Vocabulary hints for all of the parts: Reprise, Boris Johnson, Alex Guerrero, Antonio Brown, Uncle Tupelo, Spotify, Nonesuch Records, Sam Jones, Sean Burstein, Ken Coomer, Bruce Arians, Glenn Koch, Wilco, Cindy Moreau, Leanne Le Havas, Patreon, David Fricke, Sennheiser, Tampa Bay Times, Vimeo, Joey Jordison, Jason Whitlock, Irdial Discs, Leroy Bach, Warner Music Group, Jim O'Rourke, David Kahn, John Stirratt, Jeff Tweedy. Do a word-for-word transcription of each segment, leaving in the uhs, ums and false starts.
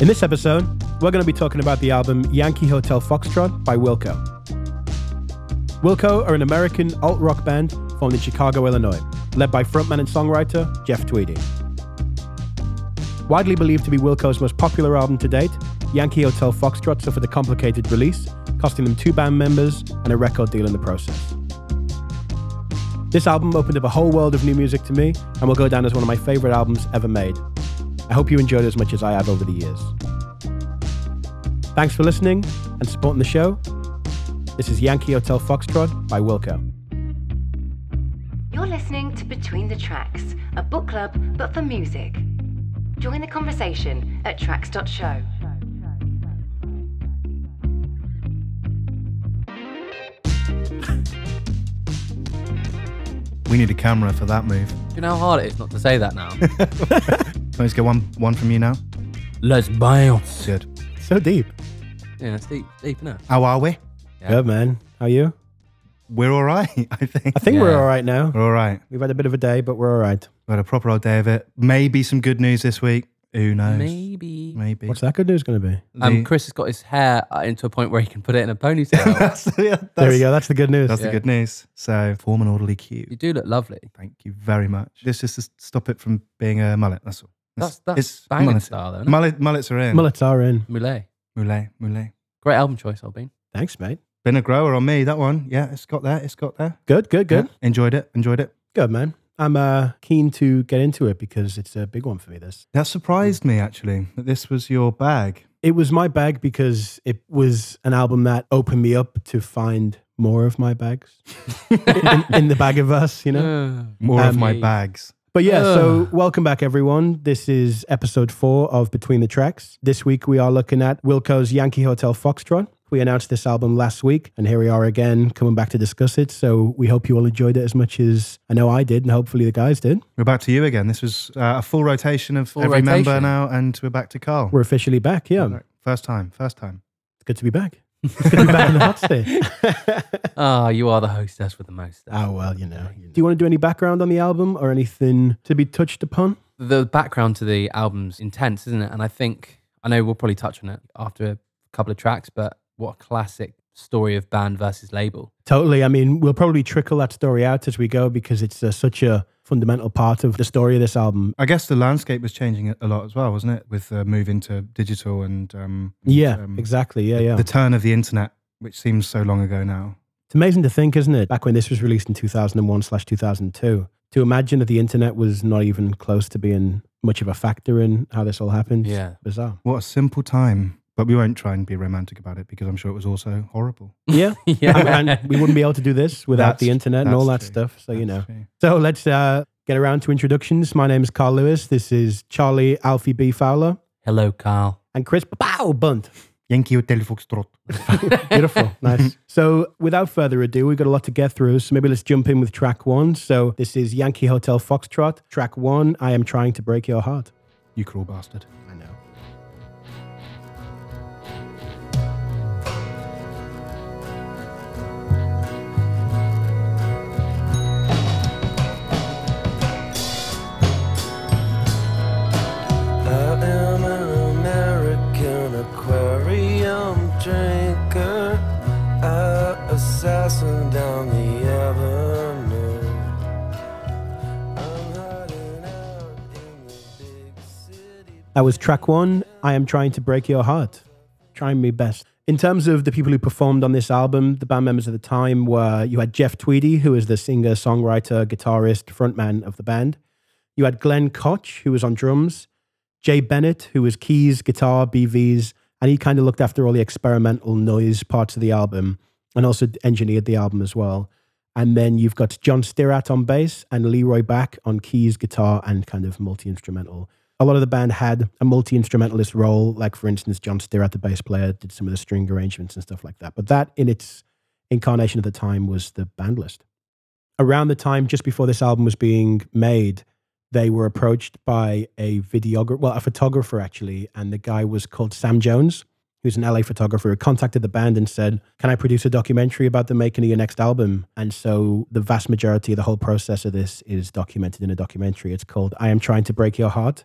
In this episode, we're going to be talking about the album Yankee Hotel Foxtrot by Wilco. Wilco are an American alt-rock band formed in Chicago, Illinois, led by frontman and songwriter Jeff Tweedy. Widely believed to be Wilco's most popular album to date, Yankee Hotel Foxtrot suffered a complicated release, costing them two band members and a record deal in the process. This album opened up a whole world of new music to me and will go down as one of my favorite albums ever made. I hope you enjoyed it as much as I have over the years. Thanks for listening and supporting the show. This is Yankee Hotel Foxtrot by Wilco. You're listening to Between the Tracks, a book club but for music. Join the conversation at tracks dot show. We need a camera for that move. Do you know how hard it is not to say that now? Can I just get one, one from you now? Let's bounce. Good. So deep. Yeah, it's deep, deep now. How are we? Yeah. Good, man. How are you? We're all right, I think. I think yeah. We're all right now. We're all right. We've had a bit of a day, but we're all right. We had a proper old day of it. Maybe some good news this week. Who knows? Maybe. Maybe. What's that good news going to be? Um, Chris has got his hair into a point where he can put it in a ponytail. that's, yeah, that's, there we go. That's the good news. That's yeah. the good news. So form an orderly queue. You do look lovely. Thank you very much. This is to stop it from being a mullet. That's all. That's, that's, that's banging mullet. Style, though. Mullet, mullets are in. Mullets are in. Moulet. Moulet. Moulet. Great album choice, Albin. Thanks, mate. Been a grower on me, that one. Yeah, it's got there. It's got there. Good, good, good. Yeah. Enjoyed it. Enjoyed it. Good, man. I'm uh, keen to get into it because it's a big one for me, this. That surprised me, actually, that this was your bag. It was my bag because it was an album that opened me up to find more of my bags in, in the bag of us, you know? Uh, more um, of my bags. But yeah, uh. so welcome back, everyone. This is episode four of Between the Tracks. This week we are looking at Wilco's Yankee Hotel Foxtrot. We announced this album last week, and here we are again, coming back to discuss it. So we hope you all enjoyed it as much as I know I did, and hopefully the guys did. We're back to you again. This was uh, a full rotation of full every rotation. member now, and we're back to Carl. We're officially back, yeah. First time, first time. It's good to be back. It's good to be back in the hot seat. Ah, you are the hostess with the most. Oh, well, you know. you know. Do you want to do any background on the album or anything to be touched upon? The background to the album's intense, isn't it? And I think, I know we'll probably touch on it after a couple of tracks, but what a classic story of band versus label. Totally. I mean, we'll probably trickle that story out as we go because it's uh, such a fundamental part of the story of this album. I guess the landscape was changing a lot as well, wasn't it? With the move into digital and... Um, and yeah, um, exactly. Yeah, yeah. The turn of the internet, which seems so long ago now. It's amazing to think, isn't it? Back when this was released in two thousand one slash two thousand two, to imagine that the internet was not even close to being much of a factor in how this all happened. Yeah. Bizarre. What a simple time. But we won't try and be romantic about it because I'm sure it was also horrible. Yeah. yeah. And, and we wouldn't be able to do this without that's, the internet and all that true. stuff. So, that's you know. True. So let's uh, get around to introductions. My name is Carl Lewis. This is Charlie Alfie B. Fowler. Hello, Carl. And Chris Bow Bunt. Yankee Hotel Foxtrot. Beautiful. Nice. So without further ado, we've got a lot to get through. So maybe let's jump in with track one. So this is Yankee Hotel Foxtrot. Track one, I Am Trying to Break Your Heart. You cruel bastard. I know. Drinker, a assassin down the avenue. I'm hiding out in the big city. That was track one, I Am Trying to Break Your Heart. Trying me best. In terms of the people who performed on this album, the band members at the time were, you had Jeff Tweedy, who is the singer, songwriter, guitarist, frontman of the band. You had Glenn Koch, who was on drums. Jay Bennett, who was keys, guitar, B Vs, and he kind of looked after all the experimental noise parts of the album and also engineered the album as well. And then you've got John Stirratt on bass and Leroy Bach on keys, guitar, and kind of multi-instrumental. A lot of the band had a multi-instrumentalist role, like for instance, John Stirratt, the bass player, did some of the string arrangements and stuff like that. But that in its incarnation at the time was the band list. Around the time, just before this album was being made, they were approached by a videographer, well, a photographer actually, and the guy was called Sam Jones, who's an L A photographer who contacted the band and said, can I produce a documentary about the making of your next album? And so the vast majority of the whole process of this is documented in a documentary. It's called I Am Trying to Break Your Heart,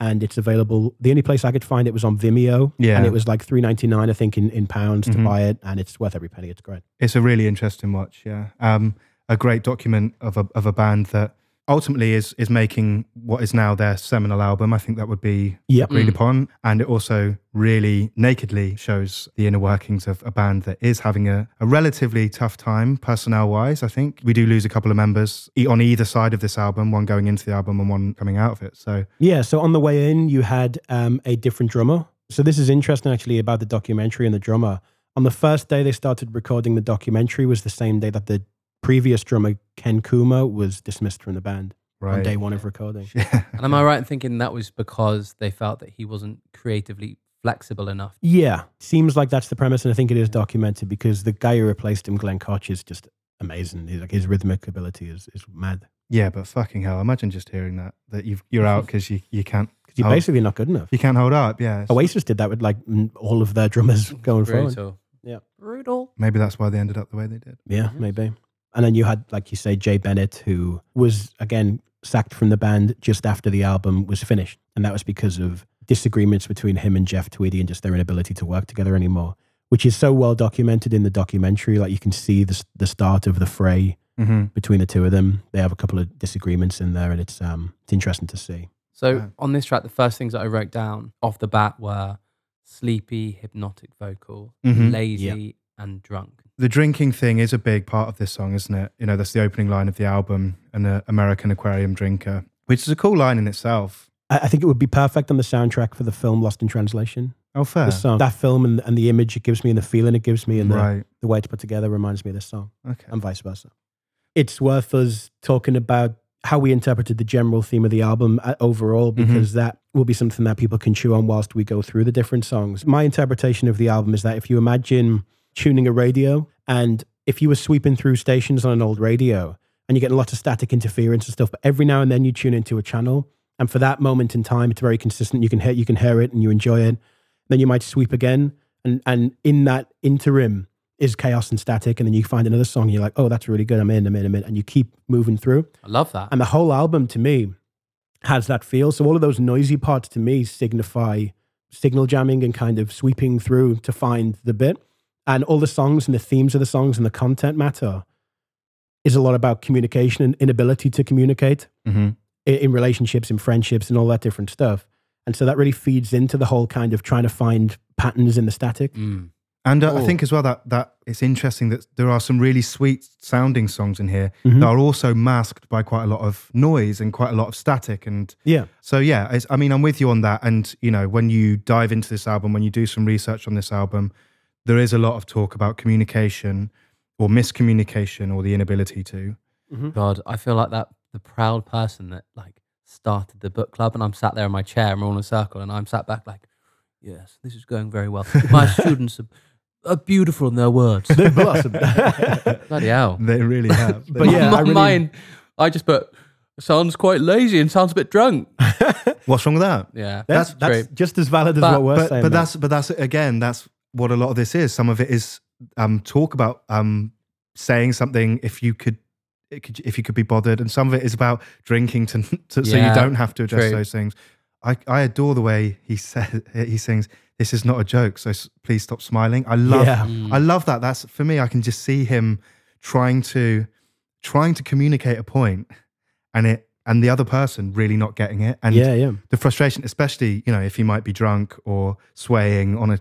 and it's available. The only place I could find it was on Vimeo. Yeah. And it was like three ninety-nine, I think, in, in pounds mm-hmm. to buy it. And it's worth every penny. It's great. It's a really interesting watch, yeah. Um, a great document of a, of a band that ultimately is is making what is now their seminal album. I think that would be yep. agreed mm. upon. And it also really nakedly shows the inner workings of a band that is having a, a relatively tough time personnel-wise, I think. We do lose a couple of members on either side of this album, one going into the album and one coming out of it. So yeah, so on the way in, you had um, a different drummer. So this is interesting, actually, about the documentary and the drummer. On the first day they started recording the documentary was the same day that the previous drummer Ken Coomer was dismissed from the band right. on day one yeah. of recording. Yeah. And am I right in thinking that was because they felt that he wasn't creatively flexible enough? Yeah, seems like that's the premise, and I think it is yeah. documented, because the guy who replaced him, Glenn Koch, is just amazing. He's like, his rhythmic ability is is mad. Yeah, but fucking hell, imagine just hearing that that you've, you're out because you you can't. Because you're hold, basically not good enough. You can't hold up. Yeah. Oasis did that with like all of their drummers going brutal. forward. Yeah, brutal. Maybe that's why they ended up the way they did. Yeah, yes. maybe. And then you had, like you say, Jay Bennett, who was, again, sacked from the band just after the album was finished. And that was because of disagreements between him and Jeff Tweedy and just their inability to work together anymore, which is so well documented in the documentary. Like, you can see the, the start of the fray mm-hmm. between the two of them. They have a couple of disagreements in there, and it's, um, it's interesting to see. So yeah. on this track, the first things that I wrote down off the bat were sleepy, hypnotic vocal, mm-hmm. lazy, yeah. and drunk. The drinking thing is a big part of this song, isn't it? You know, that's the opening line of the album, an American aquarium drinker, which is a cool line in itself. I think it would be perfect on the soundtrack for the film Lost in Translation. Oh, fair. The song, that film and, and the image it gives me and the feeling it gives me and the, right. the way it's put together reminds me of this song. Okay. And vice versa. It's worth us talking about how we interpreted the general theme of the album overall, because mm-hmm. that will be something that people can chew on whilst we go through the different songs. My interpretation of the album is that if you imagine tuning a radio, and if you were sweeping through stations on an old radio and you're getting lots of static interference and stuff, but every now and then you tune into a channel, and for that moment in time it's very consistent, you can hear, you can hear it and you enjoy it, then you might sweep again, and and in that interim is chaos and static, and then you find another song and you're like, oh, that's really good, I'm in, I'm in, I'm in, and you keep moving through. I love that. And the whole album to me has that feel. So all of those noisy parts to me signify signal jamming and kind of sweeping through to find the bit. And all the songs and the themes of the songs and the content matter is a lot about communication and inability to communicate mm-hmm. in, in relationships, in friendships, and all that different stuff. And so that really feeds into the whole kind of trying to find patterns in the static. Mm. And uh, oh. I think as well that that it's interesting that there are some really sweet sounding songs in here mm-hmm. that are also masked by quite a lot of noise and quite a lot of static. And yeah, so yeah, it's, I mean, I'm with you on that. And you know, when you dive into this album, when you do some research on this album, there is a lot of talk about communication or miscommunication or the inability to. Mm-hmm. God, I feel like that the proud person that like started the book club, and I'm sat there in my chair and we're all in a circle and I'm sat back like, yes, this is going very well. My students are, are beautiful in their words. They blossom. Bloody hell. They really have. But, but yeah, I really... mine, I just put, sounds quite lazy and sounds a bit drunk. What's wrong with that? Yeah. That's, that's, that's just as valid as but, what we're but, saying. But that's, but that's, again, that's, what a lot of this is. Some of it is um, talk about um, saying something if you could, it could, if you could be bothered, and some of it is about drinking to, to yeah, so you don't have to address true. those things. I, I adore the way he says he sings. This is not a joke, so please stop smiling. I love yeah. I love that. That's for me. I can just see him trying to trying to communicate a point, and it and the other person really not getting it. And yeah, yeah. the frustration, especially, you know, if you might be drunk or swaying on a,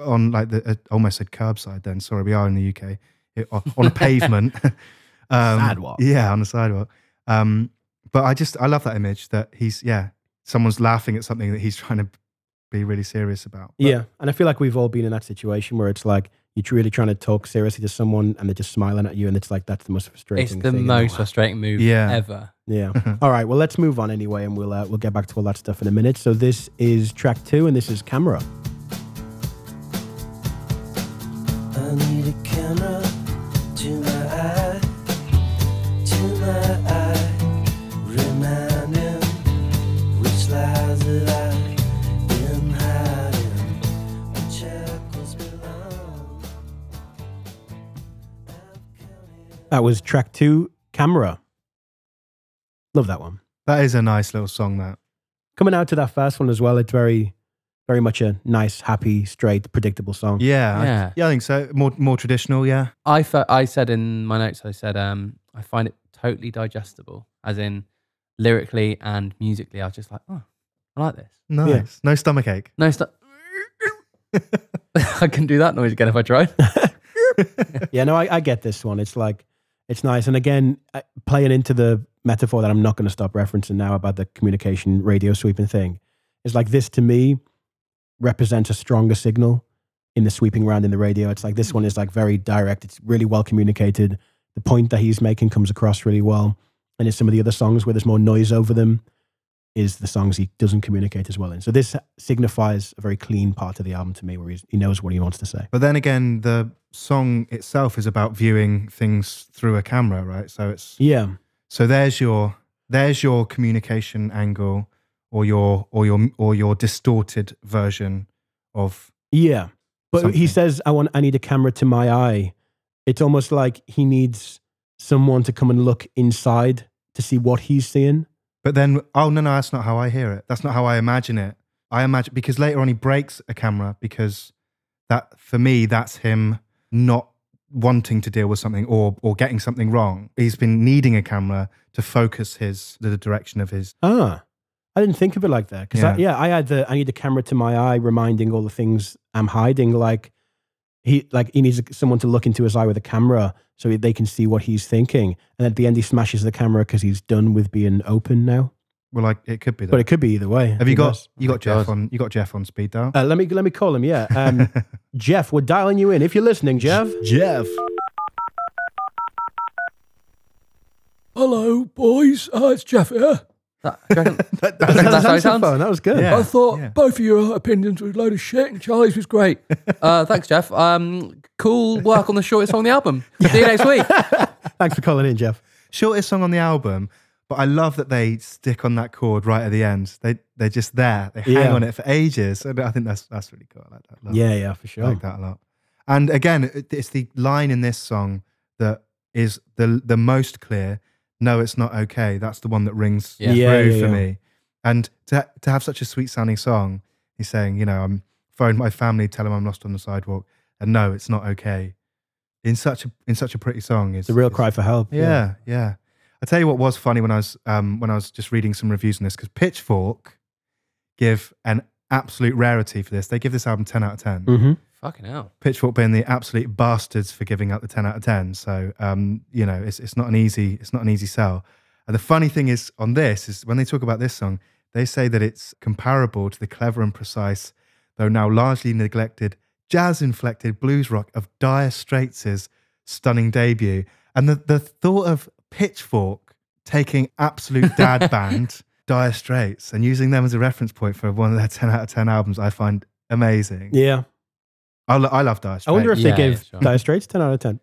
on like the, uh, almost said curbside then, sorry, we are in the U K, it, on a pavement. um, sidewalk. Yeah, on the sidewalk. Um, but I just, I love that image that he's, yeah, someone's laughing at something that he's trying to be really serious about. But, yeah, and I feel like we've all been in that situation where it's like, you're really trying to talk seriously to someone and they're just smiling at you, and it's like, that's the most frustrating thing. It's the thing most frustrating move yeah. ever. Yeah. All right, well, let's move on anyway, and we'll, uh, we'll get back to all that stuff in a minute. So this is track two, and this is Camera. I need a camera to my eye, to my eye, reminding which lies that I That was track two, Camera. Love that one. That is a nice little song, that. coming out to that first one as well, it's very, very much a nice, happy, straight, predictable song. Yeah, yeah, I, yeah, I think so. More, more traditional. Yeah, I, I said in my notes, I said um, I find it totally digestible, as in lyrically and musically. I was just like, oh, I like this. Nice. Yeah. No stomach ache. No stu I can do that noise again if I tried. Yeah, no, I, I get this one. It's like, it's nice. And again, playing into the metaphor that I'm not going to stop referencing now about the communication radio sweeping thing. It's like this to me represents a stronger signal in the sweeping round in the radio. It's like this one is like very direct. It's really well communicated. The point that he's making comes across really well. And in some of the other songs where there's more noise over them is the songs he doesn't communicate as well in. So this signifies a very clean part of the album to me, where he's, he knows what he wants to say. But then again, the song itself is about viewing things through a camera, right? So it's, yeah. So there's your there's your communication angle, or your or your or your distorted version of, yeah. But something. He says, "I want I need a camera to my eye." It's almost like he needs someone to come and look inside to see what he's seeing. But then, oh, no, no, that's not how I hear it. That's not how I imagine it. I imagine, because later on he breaks a camera, because that, for me, that's him not wanting to deal with something or or getting something wrong. He's been needing a camera to focus his, the direction of his. Ah, I didn't think of it like that. Because, yeah. I, yeah, I had the, I need a camera to my eye reminding all the things I'm hiding. Like he, like he needs someone to look into his eye with a camera so they can see what he's thinking. And at the end, he smashes the camera because he's done with being open now. Well, like it could be, that. But it could be either way. Have you got you got Jeff on you got Jeff on speed dial? Uh, let me let me call him. Yeah, um, Jeff, we're dialing you in. If you're listening, Jeff. Jeff. Hello, boys. Uh, it's Jeff here. That, that, that, that's how it sounds. That was good. Yeah. I thought yeah. both of your opinions were a load of shit, and Charlie's was great. Uh, thanks, Jeff. Um, cool work on the shortest song on the album. See you next week. Thanks for calling in, Jeff. Shortest song on the album. But I love that they stick on that chord right at the end. They, they're just there. They hang yeah. on it for ages. And I think that's, that's really cool. I like that a lot. Yeah, yeah, for sure. I like that a lot. And again, it's the line in this song that is the, the most clear. No, it's not okay. That's the one that rings yeah. through yeah, yeah, for yeah. me. And to, to have such a sweet sounding song, he's saying, you know, I'm phoning my family, tell them I'm lost on the sidewalk. And no, it's not okay. In such a, in such a pretty song. It's, it's a real it's, cry for help. Yeah, yeah. yeah. I tell you what was funny when I was um, when I was just reading some reviews on this, because Pitchfork give an absolute rarity for this. They give this album ten out of ten. Mm-hmm. Fucking hell! Pitchfork being the absolute bastards for giving out the ten out of ten. So um, you know, it's it's not an easy it's not an easy sell. And the funny thing is on this is when they talk about this song, they say that it's comparable to the clever and precise, though now largely neglected, jazz-inflected blues rock of Dire Straits' stunning debut. And the the thought of Pitchfork taking absolute dad band Dire Straits and using them as a reference point for one of their ten out of ten albums, I find amazing. Yeah. I, lo I love Dire Straits. I wonder if yeah, they gave yeah, sure. Dire Straits ten out of ten.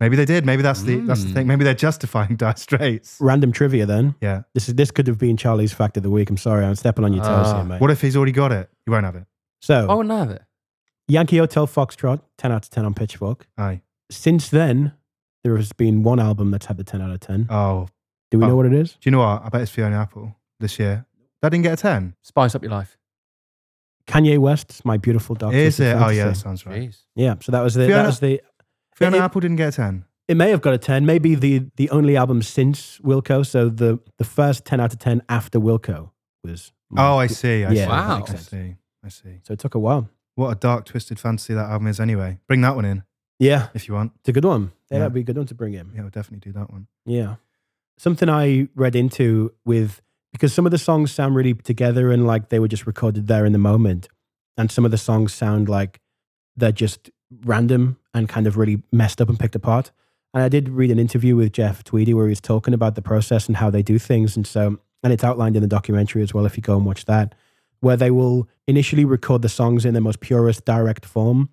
Maybe they did. Maybe that's the, mm. that's the thing. Maybe they're justifying Dire Straits. Random trivia then. Yeah. This is this could have been Charlie's fact of the week. I'm sorry. I'm stepping on your toes uh, here, mate. What if he's already got it? You won't have it. So I wouldn't have it. Yankee Hotel Foxtrot, ten out of ten on Pitchfork. Aye. Since then, there has been one album that's had the ten out of ten. Oh. Do we oh, know what it is? Do you know what? I bet it's Fiona Apple this year. That didn't get a ten. Spice Up Your Life. Kanye West's My Beautiful Dark Twisted Fantasy. Is it? Oh, yeah, that sounds right. Jeez. Yeah, so that was the... Fiona, that was the, Fiona it, Apple didn't get a ten. It may have got a ten. Maybe the, the only album since Wilco, so the, the first ten out of ten after Wilco was... My, oh, I see. I yeah, see. Wow. That makes sense. I see. I see. So it took a while. What a dark, twisted fantasy that album is anyway. Bring that one in. Yeah. If you want. It's a good one. Yeah, that'd be a good one to bring in. Yeah, we'll definitely do that one. Yeah. Something I read into with, because some of the songs sound really together and like they were just recorded there in the moment. And some of the songs sound like they're just random and kind of really messed up and picked apart. And I did read an interview with Jeff Tweedy where he was talking about the process and how they do things. And so, and it's outlined in the documentary as well, if you go and watch that, where they will initially record the songs in their most purest, direct form,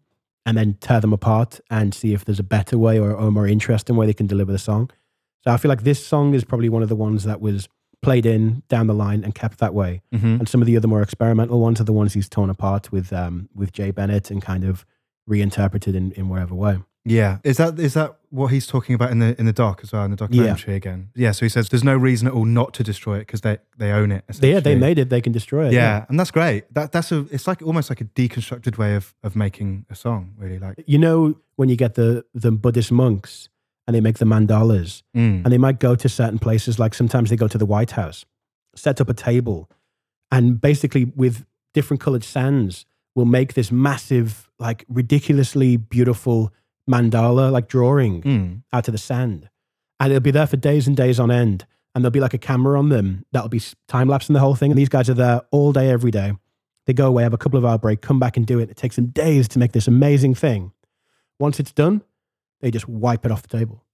and then tear them apart and see if there's a better way or, or a more interesting way they can deliver the song. So I feel like this song is probably one of the ones that was played in down the line and kept that way. Mm-hmm. And some of the other more experimental ones are the ones he's torn apart with um, with Jay Bennett and kind of reinterpreted in, in whatever way. Yeah. Is that is that what he's talking about in the in the doc as well, in the documentary yeah. again? Yeah, so he says there's no reason at all not to destroy it because they, they own it. Yeah, they made it, they can destroy it. Yeah, yeah. And that's great. That that's a it's like almost like a deconstructed way of of making a song, really. Like, you know, when you get the the Buddhist monks and they make the mandalas mm. and they might go to certain places, like sometimes they go to the White House, set up a table, and basically with different colored sands will make this massive, like ridiculously beautiful mandala, like drawing mm. out of the sand. And it'll be there for days and days on end. And there'll be like a camera on them. That'll be time-lapsing the whole thing. And these guys are there all day, every day. They go away, have a couple of hour break, come back and do it. It takes them days to make this amazing thing. Once it's done, they just wipe it off the table.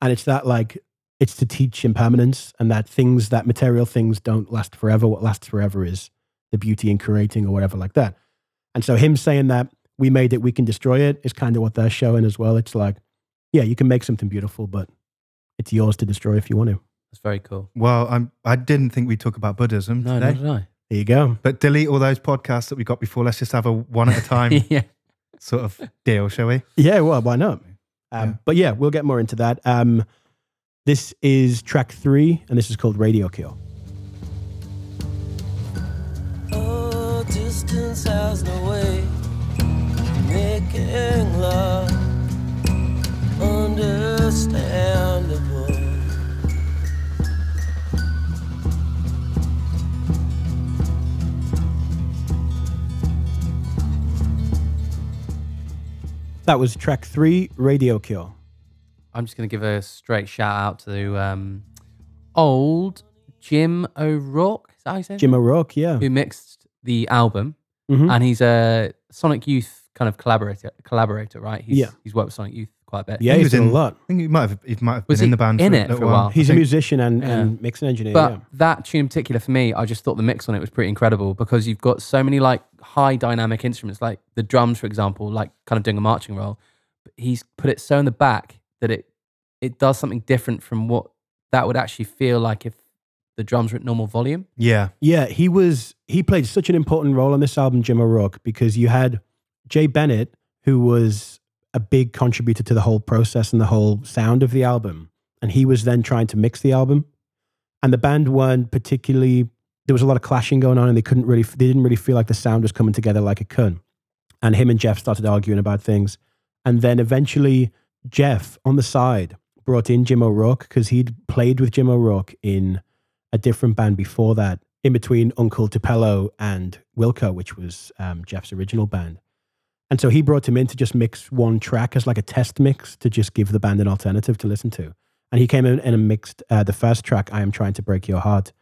And it's that like, it's to teach impermanence and that things, that material things don't last forever. What lasts forever is the beauty in creating or whatever like that. And so him saying that we made it, we can destroy it is kind of what they're showing as well. It's like, yeah, you can make something beautiful, but it's yours to destroy if you want to. That's very cool. Well, I'm, I didn't think we'd talk about Buddhism no, today. No, no, no. There you go. But delete all those podcasts that we got before. Let's just have a one at a time yeah. sort of deal, shall we? Yeah, well, why not? Um, yeah. But yeah, we'll get more into that. Um, this is track three, and this is called Radio Cure. Oh, distance has no way of making love understandable. That was track three, Radio Cure. I'm just going to give a straight shout out to um, old Jim O'Rourke. Is that how you say it? Jim O'Rourke, yeah. Who mixed the album. Mm-hmm. And he's a Sonic Youth kind of collaborator, collaborator, right? He's, yeah. He's worked with Sonic Youth quite a bit. Yeah, he was in a lot. I think he might have, he might have been in the band in for, it for a while. while. He's a musician and, yeah. and mixing engineer. But yeah. that tune in particular, for me, I just thought the mix on it was pretty incredible because you've got so many like high dynamic instruments, like the drums, for example, like kind of doing a marching roll. But he's put it so in the back that it it does something different from what that would actually feel like if the drums were at normal volume. Yeah. Yeah, he was, he played such an important role on this album, Jim O'Rourke, because you had Jay Bennett, who was a big contributor to the whole process and the whole sound of the album. And he was then trying to mix the album. And the band weren't particularly, there was a lot of clashing going on and they couldn't really, they didn't really feel like the sound was coming together like it could. And him and Jeff started arguing about things. And then eventually Jeff on the side brought in Jim O'Rourke because he'd played with Jim O'Rourke in a different band before that, in between Uncle Tupelo and Wilco, which was um, Jeff's original band. And so he brought him in to just mix one track as like a test mix to just give the band an alternative to listen to. And he came in and mixed uh, the first track, I Am Trying to Break Your Heart,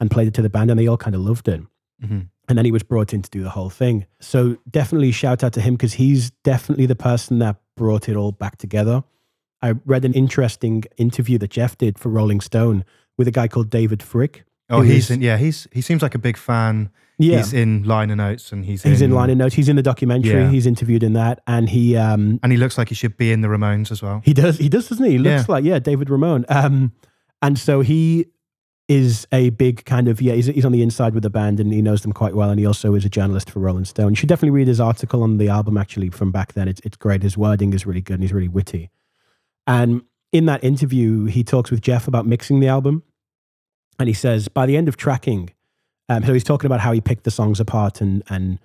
and played it to the band and they all kind of loved it. Mm-hmm. And then he was brought in to do the whole thing. So definitely shout out to him because he's definitely the person that brought it all back together. I read an interesting interview that Jeff did for Rolling Stone with a guy called David Fricke. Oh, he's in, yeah, he's he seems like a big fan. Yeah. He's in liner notes and he's, he's in... in liner notes. He's in the documentary. Yeah. He's interviewed in that. And he... Um, and he looks like he should be in the Ramones as well. He does, he does doesn't he? He looks yeah. like, yeah, David Ramone. Um, and so he is a big kind of... Yeah, he's, he's on the inside with the band and he knows them quite well. And he also is a journalist for Rolling Stone. You should definitely read his article on the album actually from back then. It's, it's great. His wording is really good and he's really witty. And in that interview, he talks with Jeff about mixing the album. And he says, by the end of tracking... Um, so he's talking about how he picked the songs apart and, and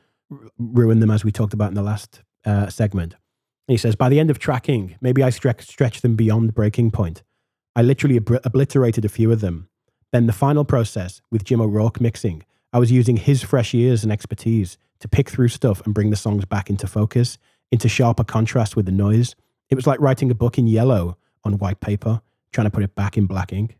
ruined them as we talked about in the last uh, segment. And he says, by the end of tracking, maybe I stre stretched them beyond breaking point. I literally ob obliterated a few of them. Then the final process with Jim O'Rourke mixing, I was using his fresh ears and expertise to pick through stuff and bring the songs back into focus, into sharper contrast with the noise. It was like writing a book in yellow on white paper, trying to put it back in black ink.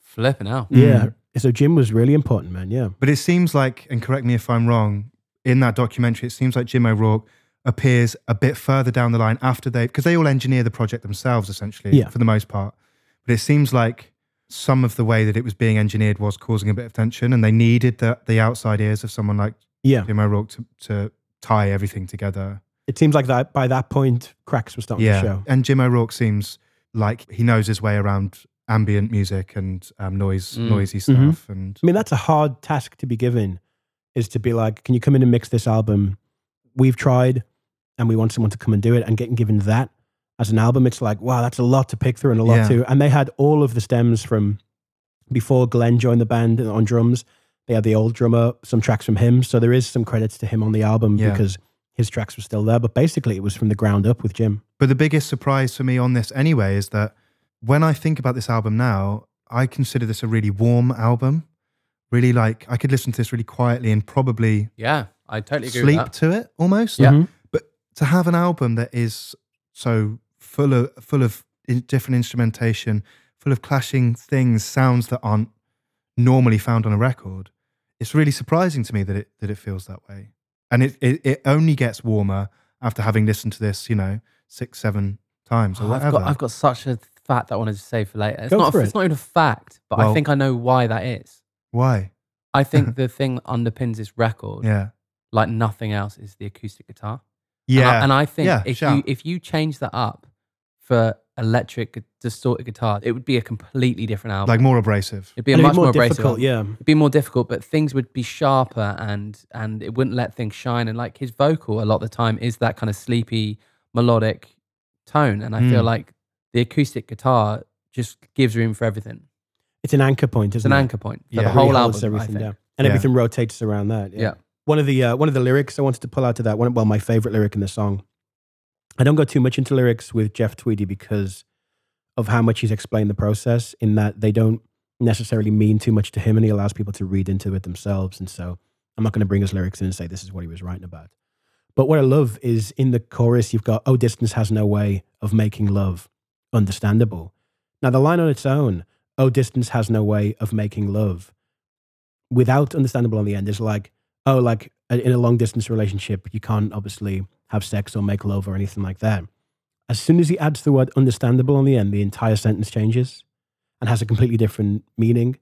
Flipping out. Yeah. Mm. So Jim was really important, man, yeah. But it seems like, and correct me if I'm wrong, in that documentary, it seems like Jim O'Rourke appears a bit further down the line after they, because they all engineer the project themselves, essentially, yeah. for the most part. But it seems like some of the way that it was being engineered was causing a bit of tension, and they needed the, the outside ears of someone like yeah. Jim O'Rourke to, to tie everything together. It seems like that by that point, cracks were starting yeah. to show. And Jim O'Rourke seems like he knows his way around ambient music and um, noise, mm. noisy stuff. Mm-hmm. And I mean, that's a hard task to be given, is to be like, can you come in and mix this album? We've tried and we want someone to come and do it, and getting given that as an album, it's like, wow, that's a lot to pick through and a lot yeah. to, and they had all of the stems from before Glenn joined the band on drums. They had the old drummer, some tracks from him. So there is some credits to him on the album yeah. because his tracks were still there. But basically it was from the ground up with Jim. But the biggest surprise for me on this anyway is that when I think about this album now, I consider this a really warm album. Really, like, I could listen to this really quietly and probably yeah, I totally agree sleep with that. to it almost. Yeah. Mm-hmm. But to have an album that is so full of, full of in different instrumentation, full of clashing things, sounds that aren't normally found on a record, it's really surprising to me that it that it feels that way. And it, it, it only gets warmer after having listened to this, you know, six, seven times or oh, whatever. I've got, I've got such a fact that I wanted to say for later. It's, not, for a, it. it's not even a fact, but well, I think I know why that is. Why? I think the thing that underpins this record, yeah. like nothing else, is the acoustic guitar. Yeah. And I, and I think yeah, if, you, if you change that up for electric distorted guitar, it would be a completely different album. Like more abrasive. It'd be a much more, more abrasive album. Yeah. It'd be more difficult, but things would be sharper and and it wouldn't let things shine. And like his vocal a lot of the time is that kind of sleepy, melodic tone. And I mm. feel like the acoustic guitar just gives room for everything. It's an anchor point, isn't it? It's an it? anchor point. Yeah. The whole album, everything down. And yeah. everything rotates around that. Yeah. yeah. One of the uh, one of the lyrics I wanted to pull out of that, one well, my favorite lyric in the song. I don't go too much into lyrics with Jeff Tweedy because of how much he's explained the process, in that they don't necessarily mean too much to him and he allows people to read into it themselves. And so I'm not going to bring his lyrics in and say this is what he was writing about. But what I love is in the chorus, you've got, oh, distance has no way of making love understandable. Now the line on its own, oh, distance has no way of making love, without understandable on the end, is like, oh, like in a long distance relationship, you can't obviously have sex or make love or anything like that. As soon as he adds the word understandable on the end, the entire sentence changes and has a completely different meaning.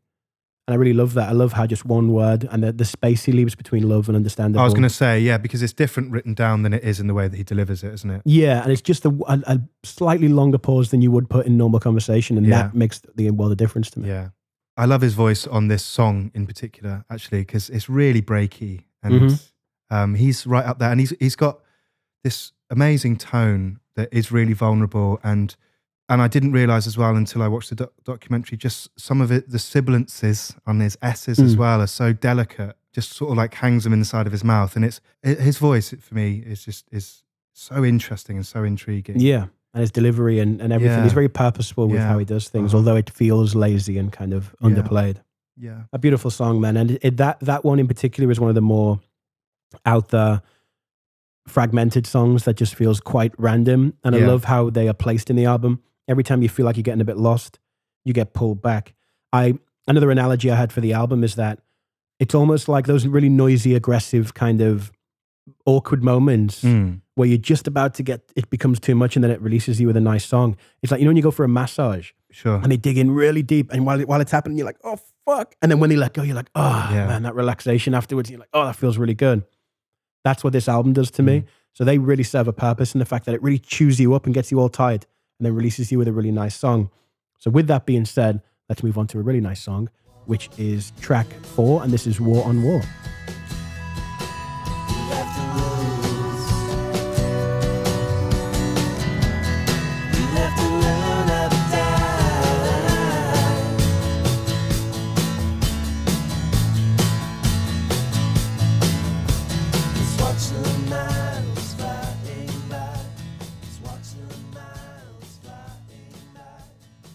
And I really love that. I love how just one word and the, the space he leaves between love and understandable. I was going to say, yeah, because it's different written down than it is in the way that he delivers it, isn't it? Yeah, and it's just a, a, a slightly longer pause than you would put in normal conversation, and yeah. that makes the world of difference to me. Yeah. I love his voice on this song in particular, actually, because it's really breaky and mm-hmm. um, he's right up there, and he's he's got this amazing tone that is really vulnerable, and and I didn't realise as well until I watched the doc documentary, just some of it, the sibilances on his S's mm. as well are so delicate, just sort of like hangs them inside of his mouth. And it's it, his voice for me is just is so interesting and so intriguing. Yeah, and his delivery and, and everything. Yeah. He's very purposeful with yeah. how he does things, uh-huh. although it feels lazy and kind of yeah. underplayed. Yeah, a beautiful song, man. And it, that, that one in particular is one of the more out there, fragmented songs that just feels quite random, and yeah. I love how they are placed in the album. Every time you feel like you're getting a bit lost, you get pulled back. I another analogy I had for the album is that it's almost like those really noisy, aggressive kind of awkward moments mm. where you're just about to get, it becomes too much, and then it releases you with a nice song. It's like, you know when you go for a massage sure. and they dig in really deep, and while, while it's happening you're like, oh fuck, and then when they let go you're like, oh yeah. man, that relaxation afterwards, you're like, oh, that feels really good. That's what this album does to me. Mm. So they really serve a purpose in the fact that it really chews you up and gets you all tired and then releases you with a really nice song. So with that being said, let's move on to a really nice song, which is track four, and this is War on War.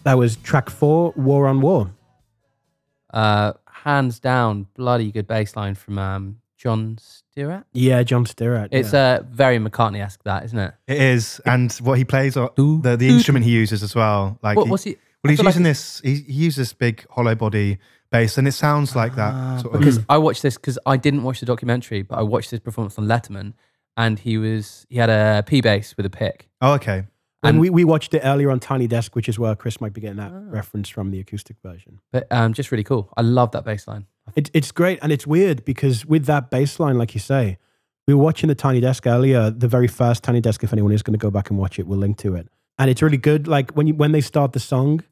That was track four, War on War. Uh, hands down, bloody good bass line from um, John Stirratt. Yeah, John Stirratt. It's yeah. uh, very McCartney-esque, that, isn't it? It is, and what he plays, or the, the instrument he uses as well. Like what, he, what's he? Well, he's using like this, he, he uses this big hollow body bass, and it sounds like that. Uh, sort of. Because I watched this, because I didn't watch the documentary, but I watched this performance on Letterman, and he was he had a P bass with a pick. Oh, okay. And, and we, we watched it earlier on Tiny Desk, which is where Chris might be getting that oh. reference from, the acoustic version. But um, just really cool. I love that bass line. It, it's great, and it's weird because with that bass line, like you say, we were watching the Tiny Desk earlier, the very first Tiny Desk. If anyone is going to go back and watch it, we'll link to it. And it's really good. Like when, you, when they start the song,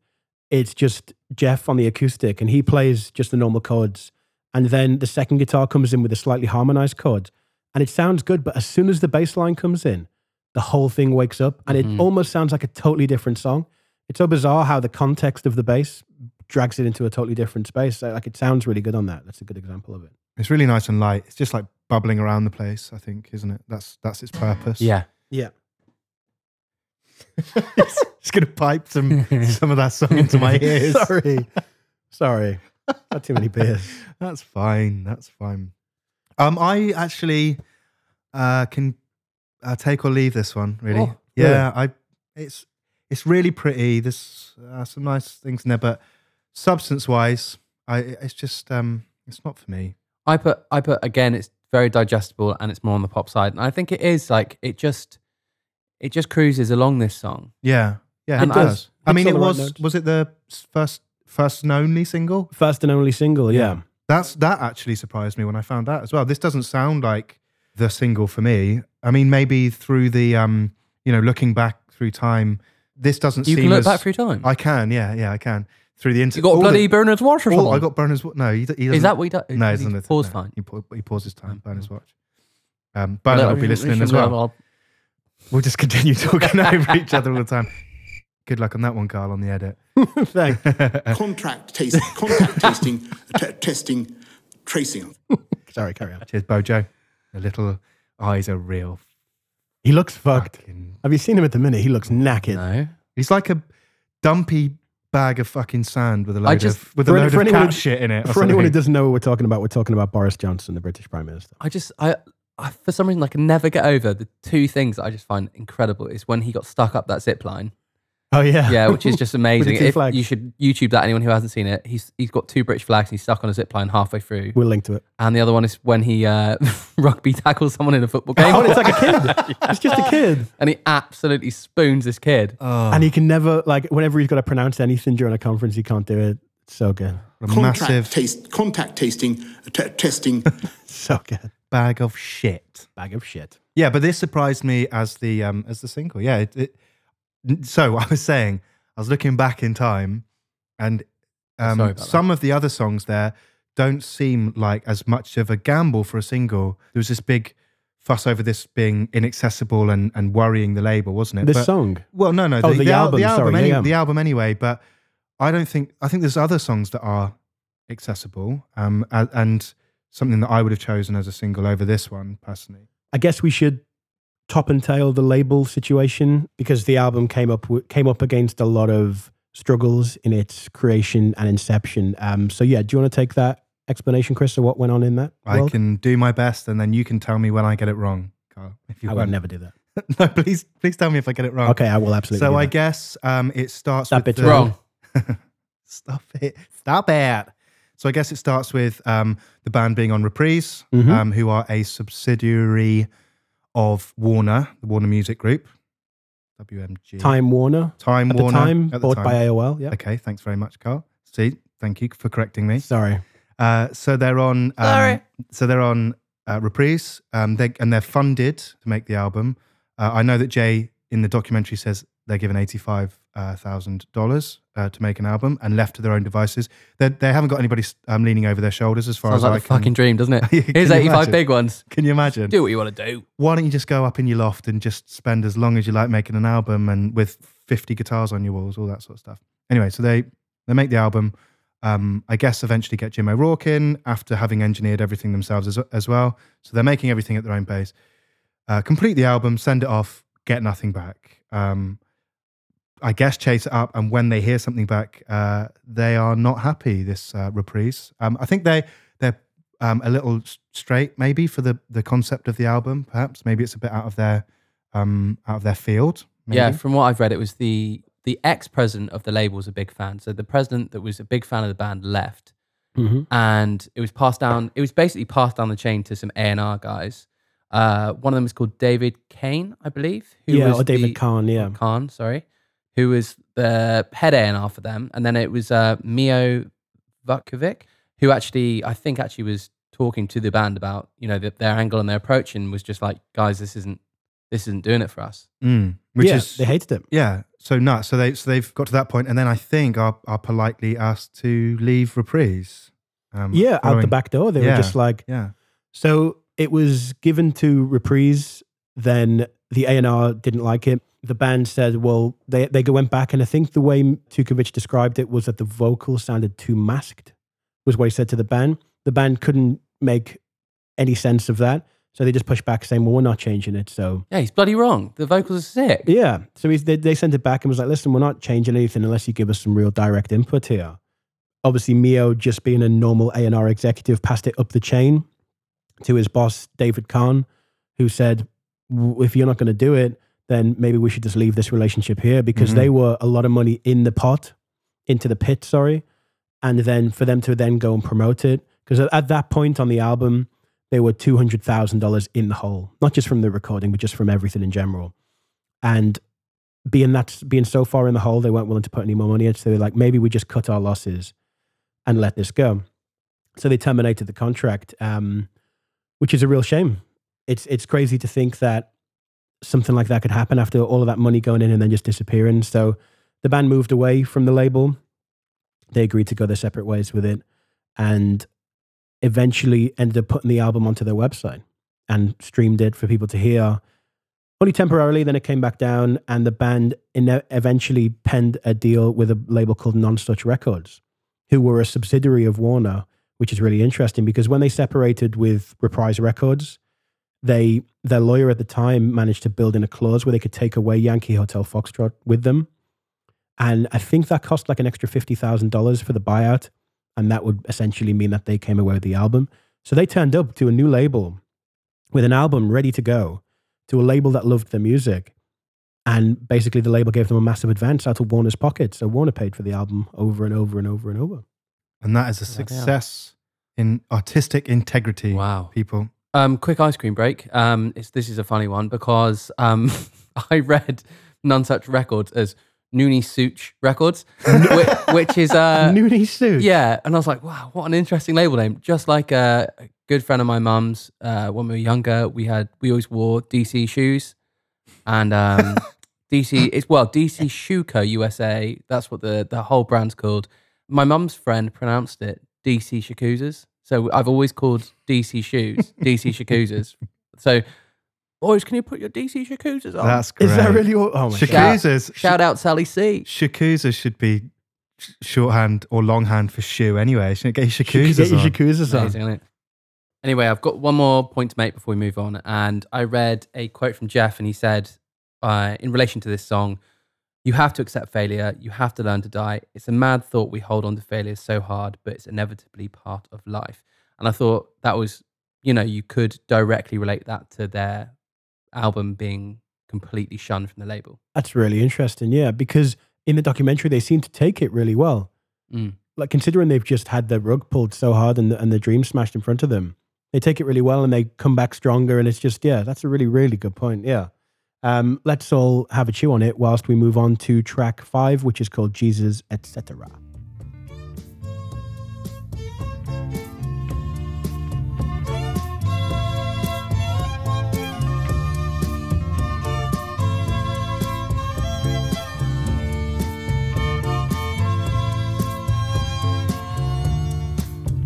it's just Jeff on the acoustic, and he plays just the normal chords. And then the second guitar comes in with a slightly harmonized chord. And it sounds good, but as soon as the bass line comes in, the whole thing wakes up, and mm-hmm. it almost sounds like a totally different song. It's so bizarre how the context of the bass drags it into a totally different space. So, like, it sounds really good on that. That's a good example of it. It's really nice and light. It's just like bubbling around the place, I think, isn't it? That's that's its purpose. Yeah. Yeah. Just gonna pipe some some of that song into my ears. Sorry. Sorry. Not too many beers. That's fine. That's fine. Um, I actually uh, can uh, take or leave this one, really. Oh, yeah, really? I it's it's really pretty. There's uh, some nice things in there, but substance-wise, I it's just um, it's not for me. I put I put again. It's very digestible, and it's more on the pop side, and I think it is like it just it just cruises along this song. Yeah, yeah, and it does. I, I mean, it was right was it the first first and only single? First and only single. Yeah. yeah. That's that actually surprised me when I found that as well. This doesn't sound like the single for me. I mean, maybe through the um, you know, looking back through time, this doesn't you seem. You can look as, back through time. I can, yeah, yeah, I can. Through the internet, you got bloody the, Bernard's watch or all, something. I got Bernard's watch. No, he, he is that what he does? No, he doesn't pause no, time. He, he pauses time. Bernard's watch. Um, Bernard will be listening as well. I'll... We'll just continue talking over each other all the time. Good luck on that one, Carl, on the edit. Thanks. Contract tasting, contact tasting, testing, tracing. Sorry, carry on. Cheers, Bojo. The little eyes are real. He looks fucked. Fucking... Have you seen him at the minute? He looks knackered. No. He's like a dumpy bag of fucking sand with a load just, of, with a load of cat who, shit in it. For anyone who doesn't know what we're talking about, we're talking about Boris Johnson, the British Prime Minister. I just, I, I for some reason, I can never get over the two things that I just find incredible is when he got stuck up that zip line. Oh yeah, yeah, which is just amazing. If you should YouTube that. Anyone who hasn't seen it, he's he's got two British flags. And he's stuck on a zip line halfway through. We'll link to it. And the other one is when he uh, rugby tackles someone in a football game. Oh, it's like a kid. Yeah. It's just a kid, and he absolutely spoons this kid. Oh. And he can never like whenever he's got to pronounce anything during a conference, he can't do it. It's so good. Contact massive taste, contact tasting, t testing. So good. Bag of shit. Bag of shit. Yeah, but this surprised me as the um as the single. Yeah. It, it, So I was saying, I was looking back in time and um, some that. of the other songs there don't seem like as much of a gamble for a single. There was this big fuss over this being inaccessible and, and worrying the label, wasn't it? This but, song? Well, no, no. The, oh, the, the, the album, the album, sorry, any, yeah, yeah. the album anyway, but I don't think, I think there's other songs that are accessible um, and, and something that I would have chosen as a single over this one, personally. I guess we should top and tail the label situation because the album came up came up against a lot of struggles in its creation and inception. Um, so yeah, do you want to take that explanation, Chris, of what went on in that world? I can do my best, and then you can tell me when I get it wrong, Carl. If you I won't. would never do that. No, please, please tell me if I get it wrong. Okay, I will absolutely. So I guess um, it starts. That with bit's the... wrong. Stop it! Stop it! So I guess it starts with um, the band being on Reprise, mm-hmm. um, who are a subsidiary of Warner, the Warner Music Group, W M G. Time Warner. Time at Warner. The time, at the bought time. by A O L, yeah. Okay, thanks very much, Carl. See, thank you for correcting me. Sorry. Uh, so they're on... Um, Sorry. So they're on uh, Reprise, um, they, and they're funded to make the album. Uh, I know that Jay, in the documentary, says they're given eighty-five thousand dollars uh, to make an album and left to their own devices. They're, they haven't got anybody um, leaning over their shoulders as far Sounds as like I can. Sounds like a fucking dream, doesn't it? Here's eighty-five big ones. Can you imagine? Do what you want to do. Why don't you just go up in your loft and just spend as long as you like making an album and with fifty guitars on your walls, all that sort of stuff. Anyway, so they, they make the album. Um, I guess eventually get Jim O'Rourke in after having engineered everything themselves as, as well. So they're making everything at their own pace. Uh, complete the album, send it off, get nothing back. Um... I guess chase it up, and when they hear something back, uh, they are not happy. This uh, Reprise, um, I think they they're um, a little straight, maybe for the the concept of the album. Perhaps maybe it's a bit out of their um, out of their field. Maybe. Yeah, from what I've read, it was the the ex president of the label was a big fan. So the president that was a big fan of the band left, mm-hmm. and it was passed down. It was basically passed down the chain to some A and R guys. Uh, one of them is called David Kahn, I believe. Who yeah, was or David the, Kahn. Yeah, Kahn. Sorry. Who was the head A and R for them. And then it was uh, Mio Vukovic, who actually, I think actually was talking to the band about, you know, the, their angle and their approach and was just like, guys, this isn't, this isn't doing it for us. Mm. Which yeah, is, they hated it. Yeah, so nuts. So, they, so they've got to that point and then I think are, are politely asked to leave Reprise. Um, yeah, out the back door. They yeah, were just like, yeah. So it was given to Reprise Then the A and R didn't like it. The band said, well, they, they went back, and I think the way Vukovic described it was that the vocal sounded too masked, was what he said to the band. The band couldn't make any sense of that, so they just pushed back saying, well, we're not changing it. So yeah, he's bloody wrong. The vocals are sick. Yeah. So he's, they, they sent it back and was like, listen, we're not changing anything unless you give us some real direct input here. Obviously, Mio, just being a normal A and R executive, passed it up the chain to his boss, David Kahn, who said, if you're not going to do it, then maybe we should just leave this relationship here, because mm-hmm. they were a lot of money in the pot, into the pit, sorry. And then for them to then go and promote it, because at that point on the album, they were two hundred thousand dollars in the hole, not just from the recording, but just from everything in general. And being that, being so far in the hole, they weren't willing to put any more money in, so they were like, maybe we just cut our losses and let this go. So they terminated the contract, um, which is a real shame. It's it's crazy to think that something like that could happen after all of that money going in and then just disappearing. So the band moved away from the label. They agreed to go their separate ways with it, and eventually ended up putting the album onto their website and streamed it for people to hear. Only temporarily, then it came back down, and the band eventually penned a deal with a label called Nonesuch Records, who were a subsidiary of Warner, which is really interesting, because when they separated with Reprise Records, they their lawyer at the time managed to build in a clause where they could take away Yankee Hotel Foxtrot with them. And I think that cost like an extra fifty thousand dollars for the buyout, and that would essentially mean that they came away with the album. So they turned up to a new label with an album ready to go, to a label that loved their music. And basically the label gave them a massive advance out of Warner's pocket. So Warner paid for the album over and over and over and over. And that is a success in artistic integrity. Wow. People. Um, quick ice cream break. Um, it's, this is a funny one because um, I read Nonesuch Records as Nonesuch Records, which, which is... Uh, Nonesuch? Yeah. And I was like, wow, what an interesting label name. Just like a, a good friend of my mum's, uh, when we were younger, we had we always wore D C shoes. And... Um, D C, it's, well, D C Shuko U S A. That's what the, the whole brand's called. My mum's friend pronounced it D C Shakuzas. So I've always called D C shoes D C Shakuzas. So, boys, can you put your D C Shakuzas on? That's great. Is that really all? Oh my Shakuzas, God. Shout out Sally C. Shakuzas should be shorthand or longhand for shoe anyway. Shouldn't get your Shakuzas get your Shakuzas on. Amazing, isn't it? Anyway, I've got one more point to make before we move on. And I read a quote from Jeff, and he said, Uh, in relation to this song, you have to accept failure, you have to learn to die. It's a mad thought we hold on to failure so hard, but it's inevitably part of life. And I thought that was, you know, you could directly relate that to their album being completely shunned from the label. That's really interesting, yeah, because in the documentary, they seem to take it really well. Mm. Like, considering they've just had their rug pulled so hard and the, and the dream smashed in front of them, they take it really well and they come back stronger, and it's just, yeah, that's a really, really good point, yeah. Um, let's all have a chew on it whilst we move on to track five, which is called Jesus, et cetera.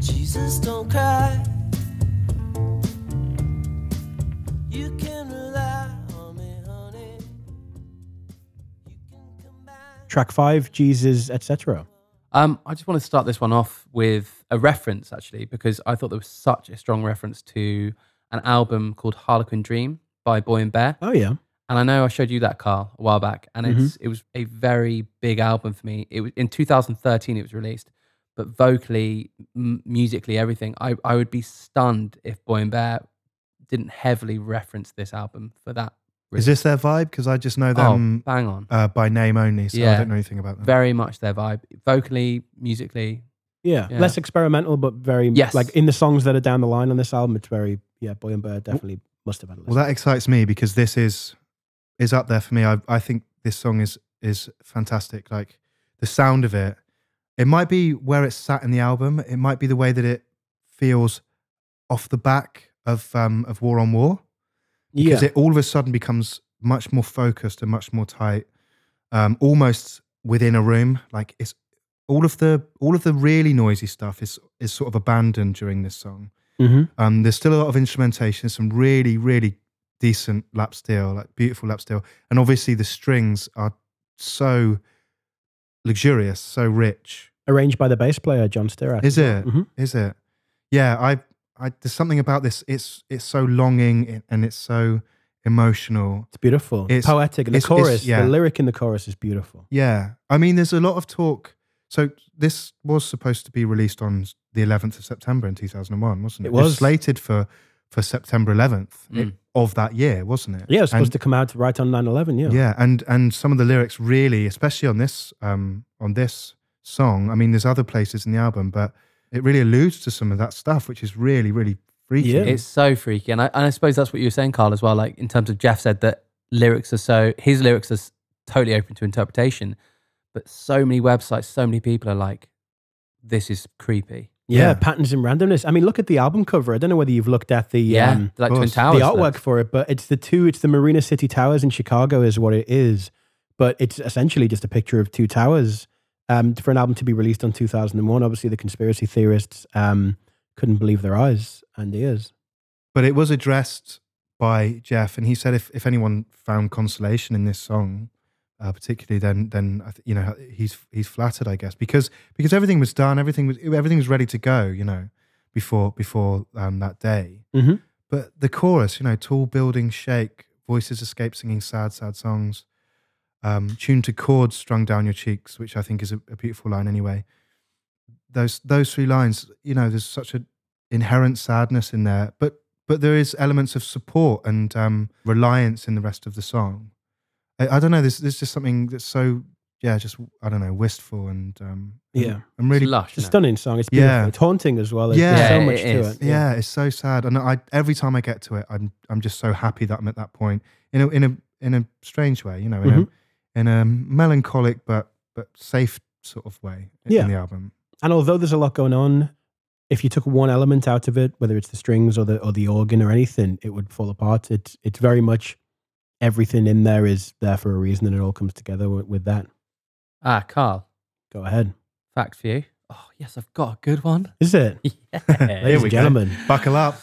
Jesus, don't cry. Track five, Jesus, et cetera. Um, I just want to start this one off with a reference, actually, because I thought there was such a strong reference to an album called Harlequin Dream by Boy and Bear. Oh, yeah. And I know I showed you that, Carl, a while back, and it's mm-hmm. it was a very big album for me. It was in two thousand thirteen it was released, but vocally, m musically, everything, I, I would be stunned if Boy and Bear didn't heavily reference this album for that. Is this their vibe? Because I just know them oh, bang on. Uh, by name only, so yeah. I don't know anything about them. Very much their vibe, vocally, musically. Yeah, yeah. Less experimental, but very, yes. like in the songs that are down the line on this album, it's very, yeah, Boy and Bear definitely well, must have had a listen. Well, that excites me because this is is up there for me. I, I think this song is is fantastic. Like the sound of it, it might be where it's sat in the album. It might be the way that it feels off the back of um, of War on War. Because yeah. it all of a sudden becomes much more focused and much more tight, um, almost within a room. Like it's all of the all of the really noisy stuff is is sort of abandoned during this song. Mm-hmm. um, there's still a lot of instrumentation, some really really decent lap steel, like beautiful lap steel. And obviously the strings are so luxurious, so rich. Arranged by the bass player, John Stirratt. Is it? Mm-hmm. Is it? Yeah, I, I, there's something about this. It's it's so longing and it's so emotional. It's beautiful. It's poetic. And the it's, chorus, it's, yeah. the lyric in the chorus is beautiful. Yeah. I mean, there's a lot of talk. So this was supposed to be released on the eleventh of September in two thousand one, wasn't it? It was. It was slated for, for September eleventh mm. it, of that year, wasn't it? Yeah, it was supposed and, to come out right on nine eleven, yeah. Yeah, and, and some of the lyrics really, especially on this um, on this song, I mean, there's other places in the album, but it really alludes to some of that stuff, which is really, really freaky. Yeah. It's so freaky. And I, and I suppose that's what you were saying, Carl, as well, like in terms of Jeff said that lyrics are so, his lyrics are totally open to interpretation, but so many websites, so many people are like, this is creepy. Yeah, yeah, patterns and randomness. I mean, look at the album cover. I don't know whether you've looked at the yeah, um, like Twin Towers, the artwork though. for it, but it's the two, it's the Marina City Towers in Chicago is what it is. But it's essentially just a picture of two towers um, for an album to be released on two thousand one. Obviously, the conspiracy theorists um, couldn't believe their eyes and ears. But it was addressed by Jeff, and he said if, if anyone found consolation in this song, Uh, particularly then, then you know he's he's flattered, I guess, because because everything was done, everything was everything was ready to go, you know, before before um, that day. Mm-hmm. But the chorus, you know, tall buildings shake, voices escape, singing sad, sad songs, um, tuned to chords strung down your cheeks, which I think is a, a beautiful line anyway. Those those three lines, you know, there's such an inherent sadness in there, but but there is elements of support and um, reliance in the rest of the song. I, I don't know, there's, there's just something that's so, yeah, just, I don't know, wistful and... Um, yeah. I'm really, it's lush. It's a stunning song. It's beautiful. Yeah. It's haunting as well. There's, yeah. There's so yeah, much it to it. Yeah. yeah, it's so sad. And I, every time I get to it, I'm I'm just so happy that I'm at that point in a, in a, in a strange way, you know, in, mm-hmm. a, in a melancholic but, but safe sort of way in, yeah. in the album. And although there's a lot going on, if you took one element out of it, whether it's the strings or the, or the organ or anything, it would fall apart. It's, it's very much... Everything in there is there for a reason, and it all comes together with, with that. Ah, Carl. Go ahead. Fact for you. Oh, yes, I've got a good one. Is it? Yeah. Ladies and gentlemen, go. Buckle up.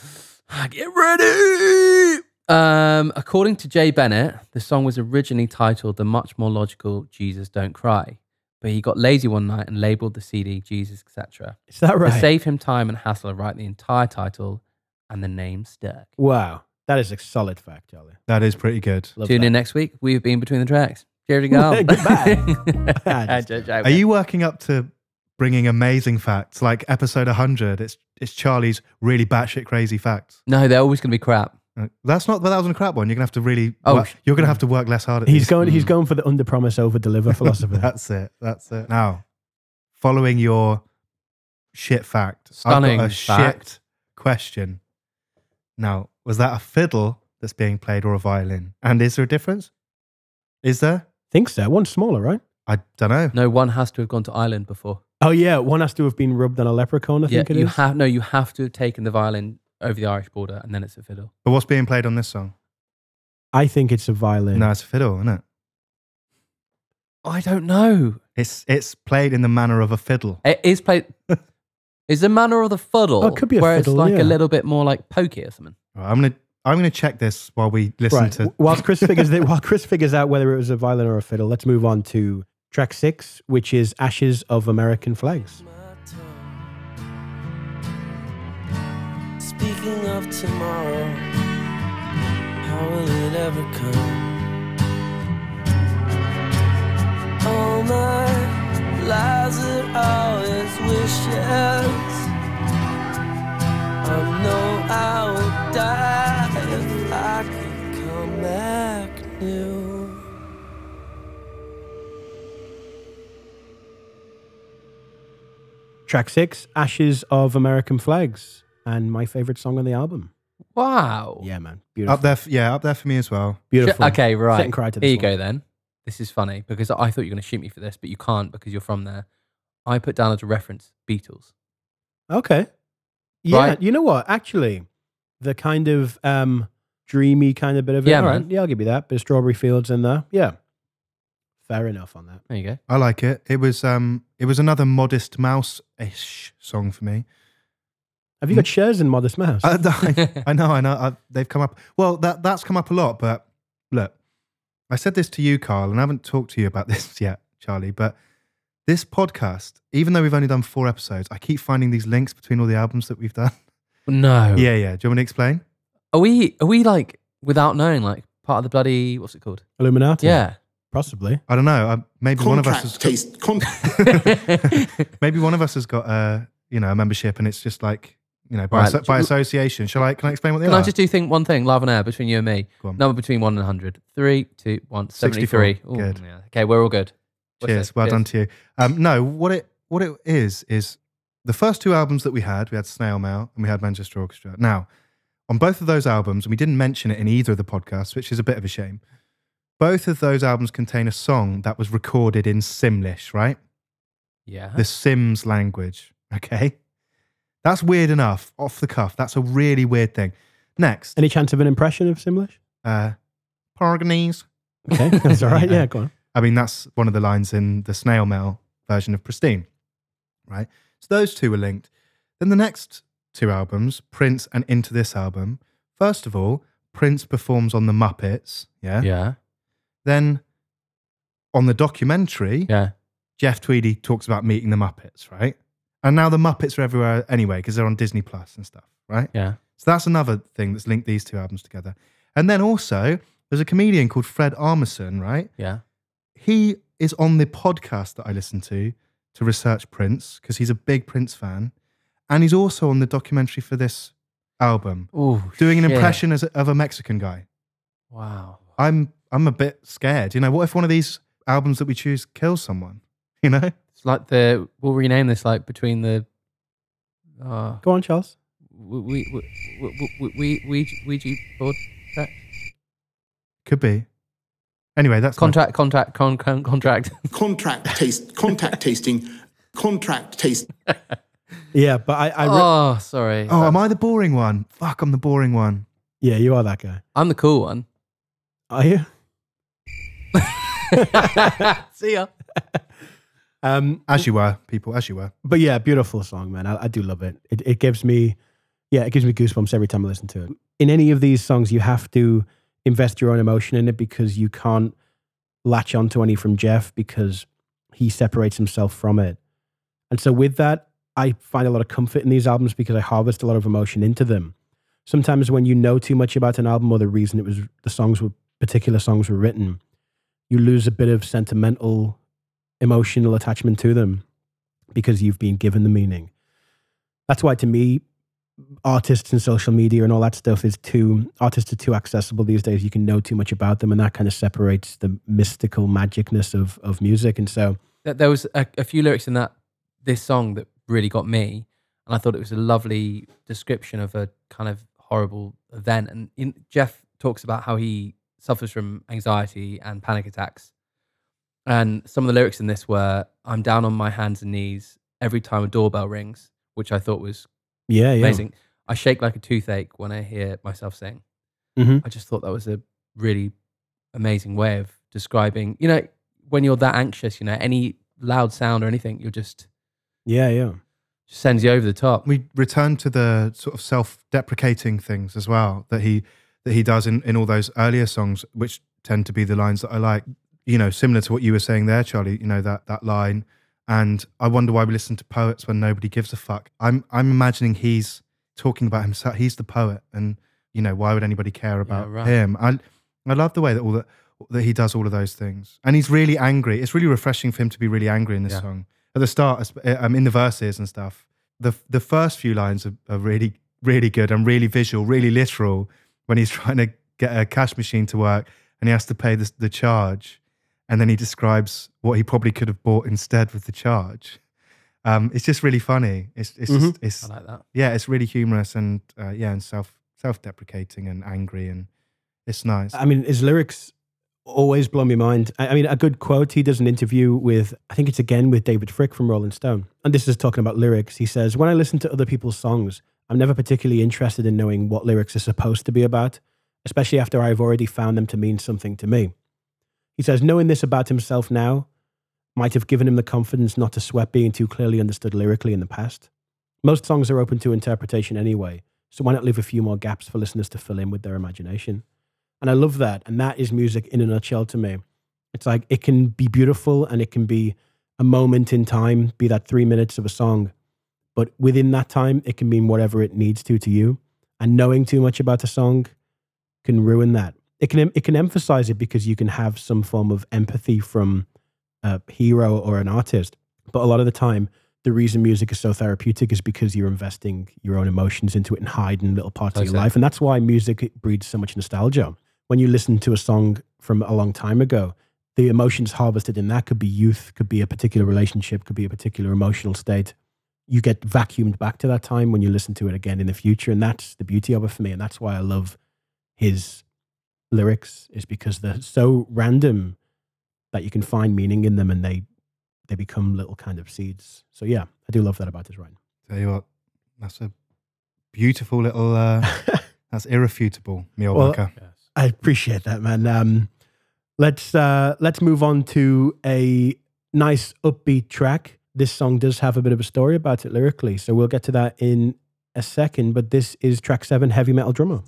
Get ready! Um, according to Jay Bennett, the song was originally titled the much more logical Jesus Don't Cry, but he got lazy one night and labelled the C D Jesus, et cetera. Is that right? To save him time and hassle to write the entire title and the name Stirk. Wow. That is a solid fact, Charlie. That is pretty good. Love Tune that. in next week. We've been Between the Tracks. Cheers and goodbye. Are you working up to bringing amazing facts like episode one hundred? It's it's Charlie's really batshit crazy facts. No, they're always going to be crap. That's not. That was a crap one. You're gonna have to really. Oh, work, you're gonna have to work less hard. At he's these. going. Mm. He's going for the under promise over deliver philosophy. That's it. That's it. Now, following your shit fact, stunning I've got a fact. shit question. Now. Was that a fiddle that's being played or a violin? And is there a difference? Is there? I think so. One's smaller, right? I don't know. No, one has to have gone to Ireland before. Oh, yeah. One has to have been rubbed on a leprechaun, I yeah, think it you is. Have, no, you have to have taken the violin over the Irish border and then it's a fiddle. But what's being played on this song? I think it's a violin. No, it's a fiddle, isn't it? I don't know. It's, it's played in the manner of a fiddle. It is played... Is the manner of the fiddle? Oh, it could be a where fiddle, it's like yeah. a little bit more like pokey or something. I'm gonna I'm gonna check this while we listen right. to while Chris figures that, while Chris figures out whether it was a violin or a fiddle. Let's move on to track six, which is Ashes of American Flags. Speaking of tomorrow, how will it ever come? All my lives are always wishes. I know I would die if I could come back new. Track six, Ashes of American Flags, and my favorite song on the album. Wow. Yeah, man. Beautiful. Up there, f yeah, up there for me as well. Beautiful. Okay, right. Sit and cry to this Here you one. go then. This is funny because I thought you were going to shoot me for this, but you can't because you're from there. I put down as a reference Beatles. Okay. Yeah, right? You know what? Actually, the kind of um, dreamy kind of bit of it. Yeah, right. Yeah, I'll give you that. Bit of Strawberry Fields in there. Yeah, fair enough on that. There you go. I like it. It was um, it was another Modest Mouse-ish song for me. Have you got shares in Modest Mouse? I, I, I know, I know. I, they've come up. Well, that that's come up a lot, but look, I said this to you, Carl, and I haven't talked to you about this yet, Charlie, but this podcast, even though we've only done four episodes, I keep finding these links between all the albums that we've done. No. Yeah, yeah. Do you want me to explain? Are we, are we like, without knowing, like part of the bloody, what's it called? Illuminati? Yeah. Possibly. I don't know. I, maybe, one of us has taste, got, maybe one of us has got a, you know, a membership and it's just like, you know, by, right. aso by association. Shall I, can I explain what they can are? Can I just do think one thing, live on air, between you and me? Number between one and one hundred. Three, two, one, seventy-three. Ooh, good. Yeah. Okay, we're all good. What's Cheers, it? well Cheers. done to you. Um, no, what it, what it is, is the first two albums that we had, we had Snail Mail and we had Manchester Orchestra. Now, on both of those albums, and we didn't mention it in either of the podcasts, which is a bit of a shame, both of those albums contain a song that was recorded in Simlish, right? Yeah. The Sims language, okay? That's weird enough, off the cuff. That's a really weird thing. Next. Any chance of an impression of Simlish? Uh, Portuguese. Okay, that's all right. Yeah, go on. I mean, that's one of the lines in the Snail Mail version of Pristine, right? So those two were linked. Then the next two albums, Prince and Into This Album. First of all, Prince performs on The Muppets, yeah? Yeah. Then on the documentary, yeah, Jeff Tweedy talks about meeting The Muppets, right? And now the Muppets are everywhere anyway because they're on Disney Plus and stuff, right? Yeah. So that's another thing that's linked these two albums together. And then also, there's a comedian called Fred Armisen, right? Yeah. He is on the podcast that I listen to to research Prince because he's a big Prince fan. And he's also on the documentary for this album. Ooh, doing an shit. impression as a, of a Mexican guy. Wow. I'm, I'm a bit scared. You know, what if one of these albums that we choose kills someone? You know? Like the, we'll rename this like between the. Uh, Go on, Charles. We we we we we we Ouija board track. Could be. Anyway, that's contract, my... contract, con, con, contract, contract, taste, contact tasting, contract taste. Yeah, but I. I oh, sorry. Oh, that's... am I the boring one? Fuck, I'm the boring one. Yeah, you are that guy. I'm the cool one. Are you? See ya. Um, as you were, people, as you were. But yeah, beautiful song, man. I, I do love it. it. It gives me, yeah, it gives me goosebumps every time I listen to it. In any of these songs, you have to invest your own emotion in it because you can't latch onto any from Jeff because he separates himself from it. And so with that, I find a lot of comfort in these albums because I harvest a lot of emotion into them. Sometimes when you know too much about an album or the reason it was, the songs were, particular songs were written, you lose a bit of sentimental emotional attachment to them because you've been given the meaning. That's why to me, artists and social media and all that stuff is too, artists are too accessible these days. You can know too much about them and that kind of separates the mystical magicness of, of music. And so... There was a, a few lyrics in that, this song that really got me and I thought it was a lovely description of a kind of horrible event. And in, Jeff talks about how he suffers from anxiety and panic attacks. And some of the lyrics in this were, I'm down on my hands and knees every time a doorbell rings, which I thought was yeah, yeah. amazing. I shake like a toothache when I hear myself sing. Mm-hmm. I just thought that was a really amazing way of describing, you know, when you're that anxious, you know, any loud sound or anything, you're just... Yeah, yeah. Just sends you over the top. We return to the sort of self-deprecating things as well that he, that he does in, in all those earlier songs, which tend to be the lines that I like. You know, similar to what you were saying there, Charlie, you know, that, that line. And I wonder why we listen to poets when nobody gives a fuck. I'm, I'm imagining he's talking about himself. He's the poet. And, you know, why would anybody care about yeah, right. him? I, I love the way that all that, that he does all of those things. And he's really angry. It's really refreshing for him to be really angry in this yeah. song. At the start, um, in the verses and stuff, the, the first few lines are, are really, really good and really visual, really literal when he's trying to get a cash machine to work and he has to pay the, the charge. And then he describes what he probably could have bought instead with the charge. Um, it's just really funny. It's, it's, mm-hmm. just, it's I like that. Yeah, it's really humorous and uh, yeah, and self self deprecating and angry and it's nice. I mean, his lyrics always blow my mind. I, I mean, a good quote he does an interview with, I think it's again with David Fricke from Rolling Stone, and this is talking about lyrics. He says, "When I listen to other people's songs, I'm never particularly interested in knowing what lyrics are supposed to be about, especially after I've already found them to mean something to me." He says, knowing this about himself now might have given him the confidence not to sweat being too clearly understood lyrically in the past. Most songs are open to interpretation anyway, so why not leave a few more gaps for listeners to fill in with their imagination? And I love that, and that is music in a nutshell to me. It's like, it can be beautiful and it can be a moment in time, be that three minutes of a song, but within that time, it can mean whatever it needs to to you. And knowing too much about the song can ruin that. It can it can emphasize it because you can have some form of empathy from a hero or an artist. But a lot of the time, the reason music is so therapeutic is because you're investing your own emotions into it and hiding little parts of your life. And that's why music breeds so much nostalgia. When you listen to a song from a long time ago, the emotions harvested in that could be youth, could be a particular relationship, could be a particular emotional state. You get vacuumed back to that time when you listen to it again in the future. And that's the beauty of it for me. And that's why I love his lyrics, is because they're so random that you can find meaning in them, and they they become little kind of seeds. So yeah, I do love that about his writing. Tell you what, that's a beautiful little, uh, that's irrefutable, Mio Vukovic. Well, yes. I appreciate that, man. Um, let's, uh, let's move on to a nice upbeat track. This song does have a bit of a story about it lyrically, so we'll get to that in a second, but this is track seven, Heavy Metal Drummer.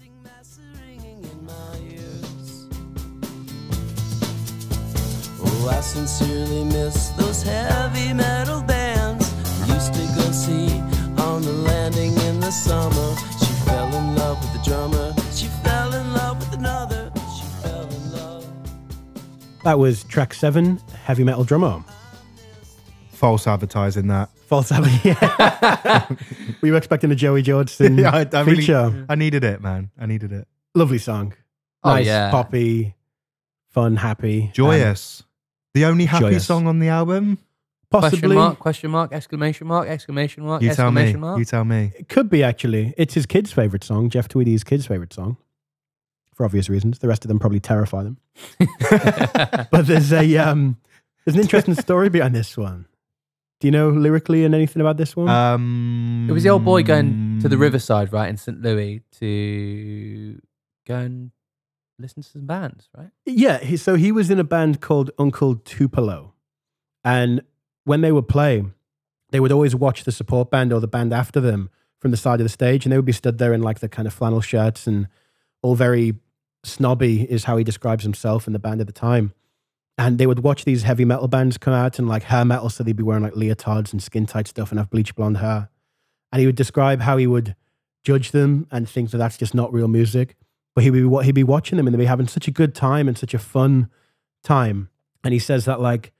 I sincerely miss those heavy metal bands used to go see on the landing in the summer. She fell in love with the drummer. She fell in love with another. She fell in love. That was track seven, Heavy Metal Drummer. False advertising that. False advertising. Yeah. Were you expecting a Joey Jordison yeah, I, I feature? Really, I needed it, man. I needed it. Lovely song. Oh, nice, yeah. Poppy, fun, happy, joyous. Um, The only happy Joyous. song on the album? Possibly. Question mark, question mark, exclamation mark, exclamation mark, you exclamation tell me. mark. You tell me. It could be, actually. It's his kid's favourite song, Jeff Tweedy's kid's favourite song, for obvious reasons. The rest of them probably terrify them. But there's a um, there's an interesting story behind this one. Do you know lyrically and anything about this one? Um, it was the old boy going to the riverside, right, in Saint Louis to go and listen to some bands, right? Yeah, he, so he was in a band called Uncle Tupelo, and when they would play, they would always watch the support band or the band after them from the side of the stage, and they would be stood there in like the kind of flannel shirts and all very snobby, is how he describes himself and the band at the time. And they would watch these heavy metal bands come out and like hair metal, so they'd be wearing like leotards and skin tight stuff and have bleach blonde hair, and he would describe how he would judge them and think that that's just not real music. But he'd be, he'd be watching them and they'd be having such a good time and such a fun time. And he says that like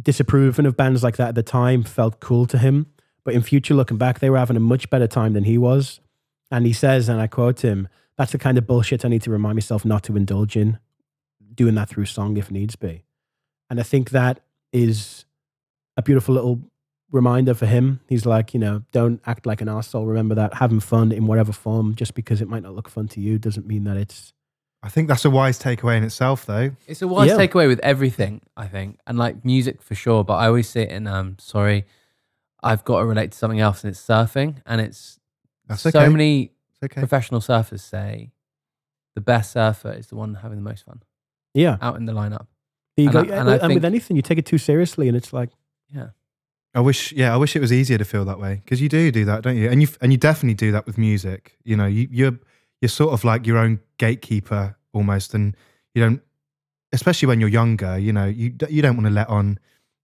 disapproving of bands like that at the time felt cool to him. But in future, looking back, they were having a much better time than he was. And he says, and I quote him, "That's the kind of bullshit I need to remind myself not to indulge in, doing that through song if needs be." And I think that is a beautiful little reminder for him. He's like, you know, don't act like an arsehole. Remember that having fun in whatever form, just because it might not look fun to you, doesn't mean that it's... I think that's a wise takeaway in itself, though. It's a wise yeah. takeaway with everything, I think. And like music for sure, but I always see it in, um, sorry, I've got to relate to something else, and it's surfing. And it's... That's okay. So many it's okay. professional surfers say the best surfer is the one having the most fun. Yeah. Out in the lineup. There you and go. I, and, and, I and think, with anything, you take it too seriously and it's like... Yeah. I wish, yeah, I wish it was easier to feel that way, because you do do that, don't you? And you and you definitely do that with music. You know, you, you're you're sort of like your own gatekeeper almost, and you don't, especially when you're younger. You know, you you don't want to let on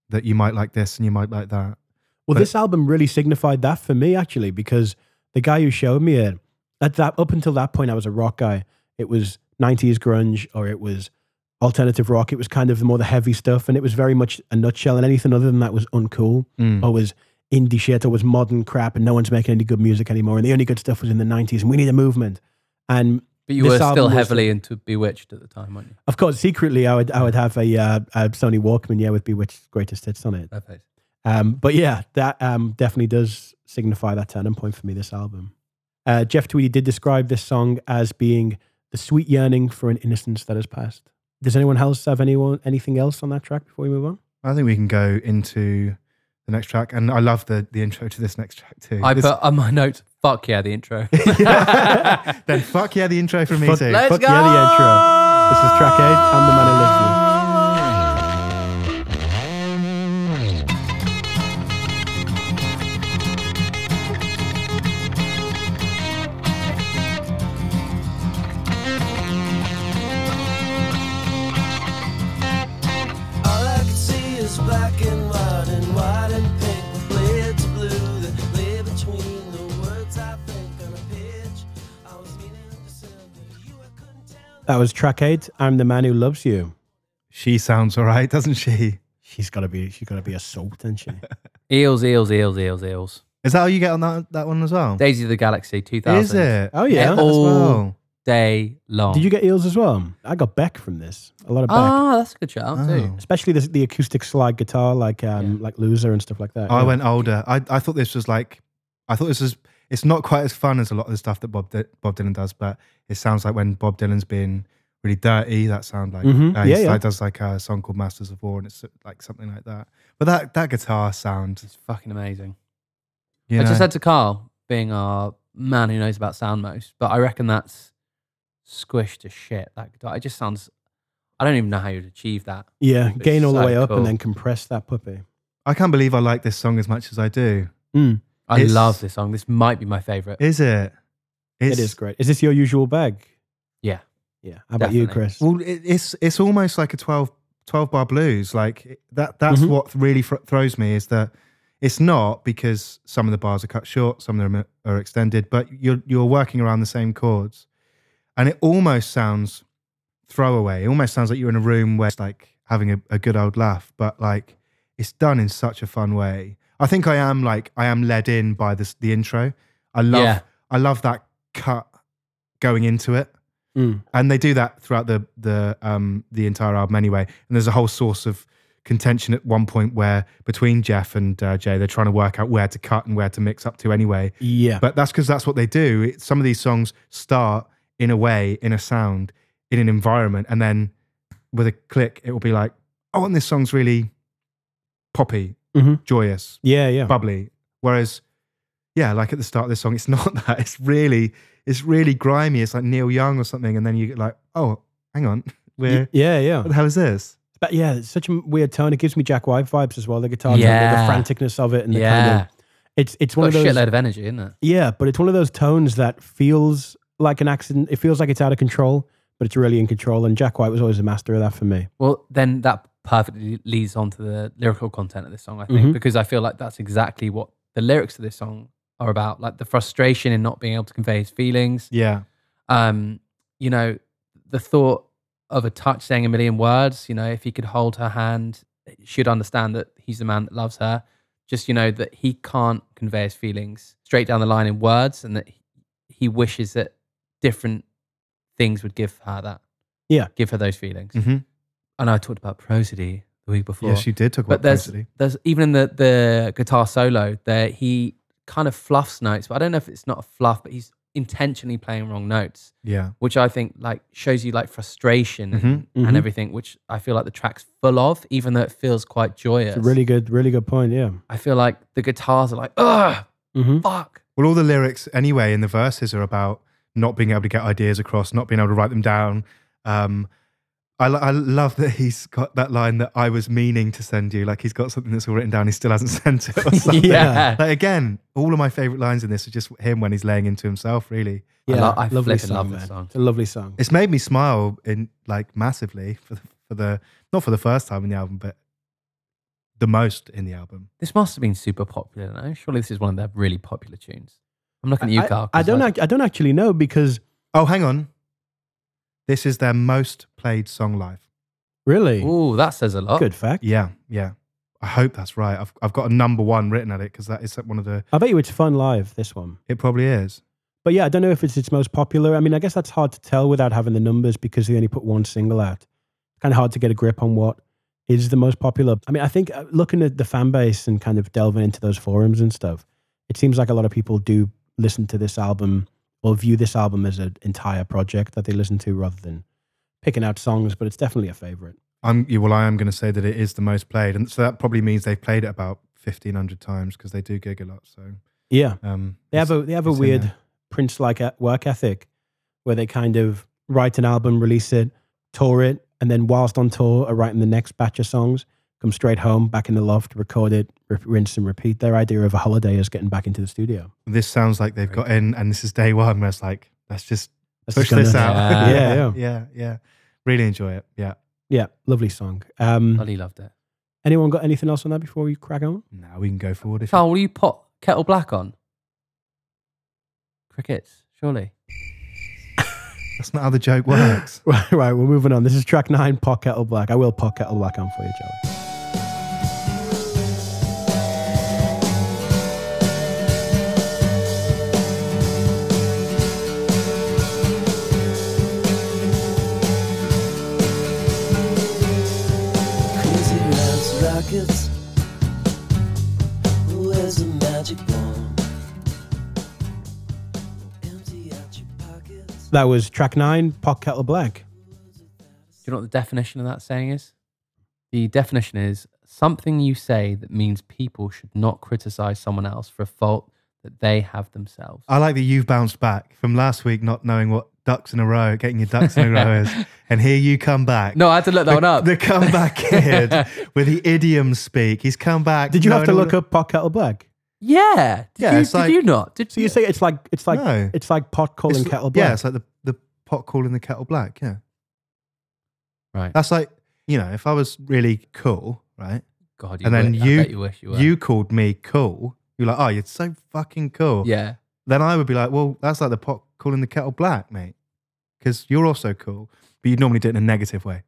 that you might like this and you might like that. Well, but this album really signified that for me, actually, because the guy who showed me it, at that up until that point, I was a rock guy. It was nineties grunge, or it was alternative rock. It was kind of the more the heavy stuff, and it was very much a nutshell, and anything other than that was uncool mm. or was indie shit or was modern crap, and no one's making any good music anymore, and the only good stuff was in the nineties, and we need a movement. And but you were still heavily was, into Bewitched at the time, weren't you? Of course, secretly I would I would have a, uh, a Sony Walkman, yeah, with Bewitched's greatest hits on it. Perfect. Um, but yeah, that um, definitely does signify that turning point for me, this album. Uh, Jeff Tweedy did describe this song as being the sweet yearning for an innocence that has passed. Does anyone else have anyone anything else on that track before we move on? I think we can go into the next track, and I love the the intro to this next track too. I this... put on my notes, "Fuck yeah, the intro." Then "Fuck yeah, the intro" for me fuck, too. Let's fuck go! Yeah, the intro. This is track eight. I'm the man who lives here. That was track eight, I'm the Man Who Loves You. She sounds all right, doesn't she? She's got to be, she's got to be a soap, isn't she? Eels, eels, eels, eels, eels. Is that how you get on that, that one as well? Daisy of the Galaxy, two thousand. Is it? Oh, yeah. All as well. Day long. Did you get eels as well? I got Beck from this. A lot of Beck. Oh, that's a good shout oh. too. Especially the, the acoustic slide guitar, like um, yeah. like Loser and stuff like that. Oh, yeah. I went older. I, I thought this was like, I thought this was, it's not quite as fun as a lot of the stuff that Bob, Bob Dylan does, but it sounds like when Bob Dylan's been really dirty, that sound like, mm-hmm. uh, yeah, yeah. Like, does like a song called Masters of War and it's like something like that. But that, that guitar sound is fucking amazing. Yeah. I just said to Carl, being our man who knows about sound most, but I reckon that's squished to shit. That guitar, it just sounds, I don't even know how you'd achieve that. Yeah, gain all so the way up cool. and then compress that puppy. I can't believe I like this song as much as I do. Mm. I it's, love this song. This might be my favourite. Is it? It's, it is great. Is this your usual bag? Yeah. Yeah. How about definitely. you, Chris? Well, it, it's it's almost like a twelve, twelve bar blues. Like that. That's mm-hmm. what really fr throws me is that it's not because some of the bars are cut short, some of them are extended, but you're you're working around the same chords, and it almost sounds throwaway. It almost sounds like you're in a room where it's like having a, a good old laugh, but like it's done in such a fun way. I think I am like I am led in by this the intro. I love yeah. I love that cut going into it. Mm. And they do that throughout the the um the entire album anyway. And there's a whole source of contention at one point where between Jeff and uh, Jay, they're trying to work out where to cut and where to mix up to anyway. Yeah. But that's because that's what they do. It, some of these songs start in a way, in a sound, in an environment, and then with a click, it will be like, oh, and this song's really poppy, mm-hmm. joyous, yeah, yeah, bubbly. Whereas, yeah, like at the start of this song, it's not that. It's really, it's really grimy. It's like Neil Young or something, and then you get like, oh, hang on, we're yeah, yeah. What the hell is this? But yeah, it's such a weird tone. It gives me Jack White vibes as well. The guitar, yeah. the, the franticness of it, and the yeah. kind of it's it's one it's got of those shitload of energy, isn't it? Yeah, but it's one of those tones that feels like an accident. It feels like it's out of control, but it's really in control. And Jack White was always a master of that for me. Well, then that perfectly leads on to the lyrical content of this song, I think, mm-hmm. because I feel like that's exactly what the lyrics of this song are about, like the frustration in not being able to convey his feelings. Yeah, um, you know, the thought of a touch saying a million words, you know, if he could hold her hand, she'd understand that he's the man that loves her. Just, you know, that he can't convey his feelings straight down the line in words, and that he wishes that different things would give her that. Yeah. Give her those feelings. Mm-hmm. And I talked about prosody the week before. Yes, you did talk about prosody. But there's, there's even in the, the guitar solo there, he kind of fluffs notes, but I don't know if it's not a fluff, but he's intentionally playing wrong notes, yeah, which I think like shows you like frustration mm-hmm, and, mm-hmm. and everything, which I feel like the track's full of, even though it feels quite joyous. It's a really good, really good point. Yeah, I feel like the guitars are like, ugh, mm-hmm. fuck. Well, all the lyrics anyway in the verses are about not being able to get ideas across, not being able to write them down. Um, I, I love that he's got that line that I was meaning to send you. Like he's got something that's all written down, he still hasn't sent it. Or something. Yeah. Like again, all of my favorite lines in this are just him when he's laying into himself, really. Yeah, I, I lovely song, love this song. It's a lovely song. It's made me smile in like massively for the, for the not for the first time in the album, but the most in the album. This must have been super popular. No? Surely this is one of their really popular tunes. I'm looking at you, I, Carl. I don't. Like, I don't actually know because. Oh, hang on. This is their most played song live. Really? Ooh, that says a lot. Good fact. Yeah, yeah. I hope that's right. I've, I've got a number one written at it because that is one of the... I bet you it's fun live, this one. It probably is. But yeah, I don't know if it's its most popular. I mean, I guess that's hard to tell without having the numbers because they only put one single out. Kind of hard to get a grip on what is the most popular. I mean, I think looking at the fan base and kind of delving into those forums and stuff, it seems like a lot of people do listen to this album or view this album as an entire project that they listen to rather than picking out songs, but it's definitely a favourite. I'm, well, I am going to say that it is the most played, and so that probably means they've played it about fifteen hundred times because they do gig a lot. So yeah, um, they have a they have a weird Prince-like work ethic where they kind of write an album, release it, tour it, and then whilst on tour are writing the next batch of songs, come straight home, back in the loft, record it, rinse and repeat. Their idea of a holiday is getting back into the studio. This sounds like they've got in, and this is day one where it's like, let's just let's push just this out. Yeah. yeah, yeah, yeah, yeah. Really enjoy it. Yeah, yeah. Lovely song. Um, really loved it. Anyone got anything else on that before we crack on? No, we can go forward. If Carl, will you pop Kettle Black on? Crickets, surely. That's not how the joke works. right, right, we're moving on. This is track nine, Pot Kettle Black. I will Pot Kettle Black on for you, Joey. That was track nine, Pot Kettle Black. Do you know what the definition of that saying is? The definition is something you say that means people should not criticize someone else for a fault that they have themselves. I like that you've bounced back from last week not knowing what ducks in a row, getting your ducks in a row is. And here you come back. No, I had to look that the, one up. The comeback kid with the idiom speak. He's come back. Did you have to look up Pot Kettle Black? Yeah. Did, yeah, you, did like, you not? Did so you yeah. say it's like it's like no. it's like pot calling it's, kettle black. Yeah, it's like the, the pot calling the kettle black, yeah. Right. That's like, you know, if I was really cool, right? God, you and then you, I bet you wish you were. You called me cool. You're like, oh, you're so fucking cool. Yeah. Then I would be like, well, that's like the pot calling the kettle black, mate. Because you're also cool. But you normally do it in a negative way.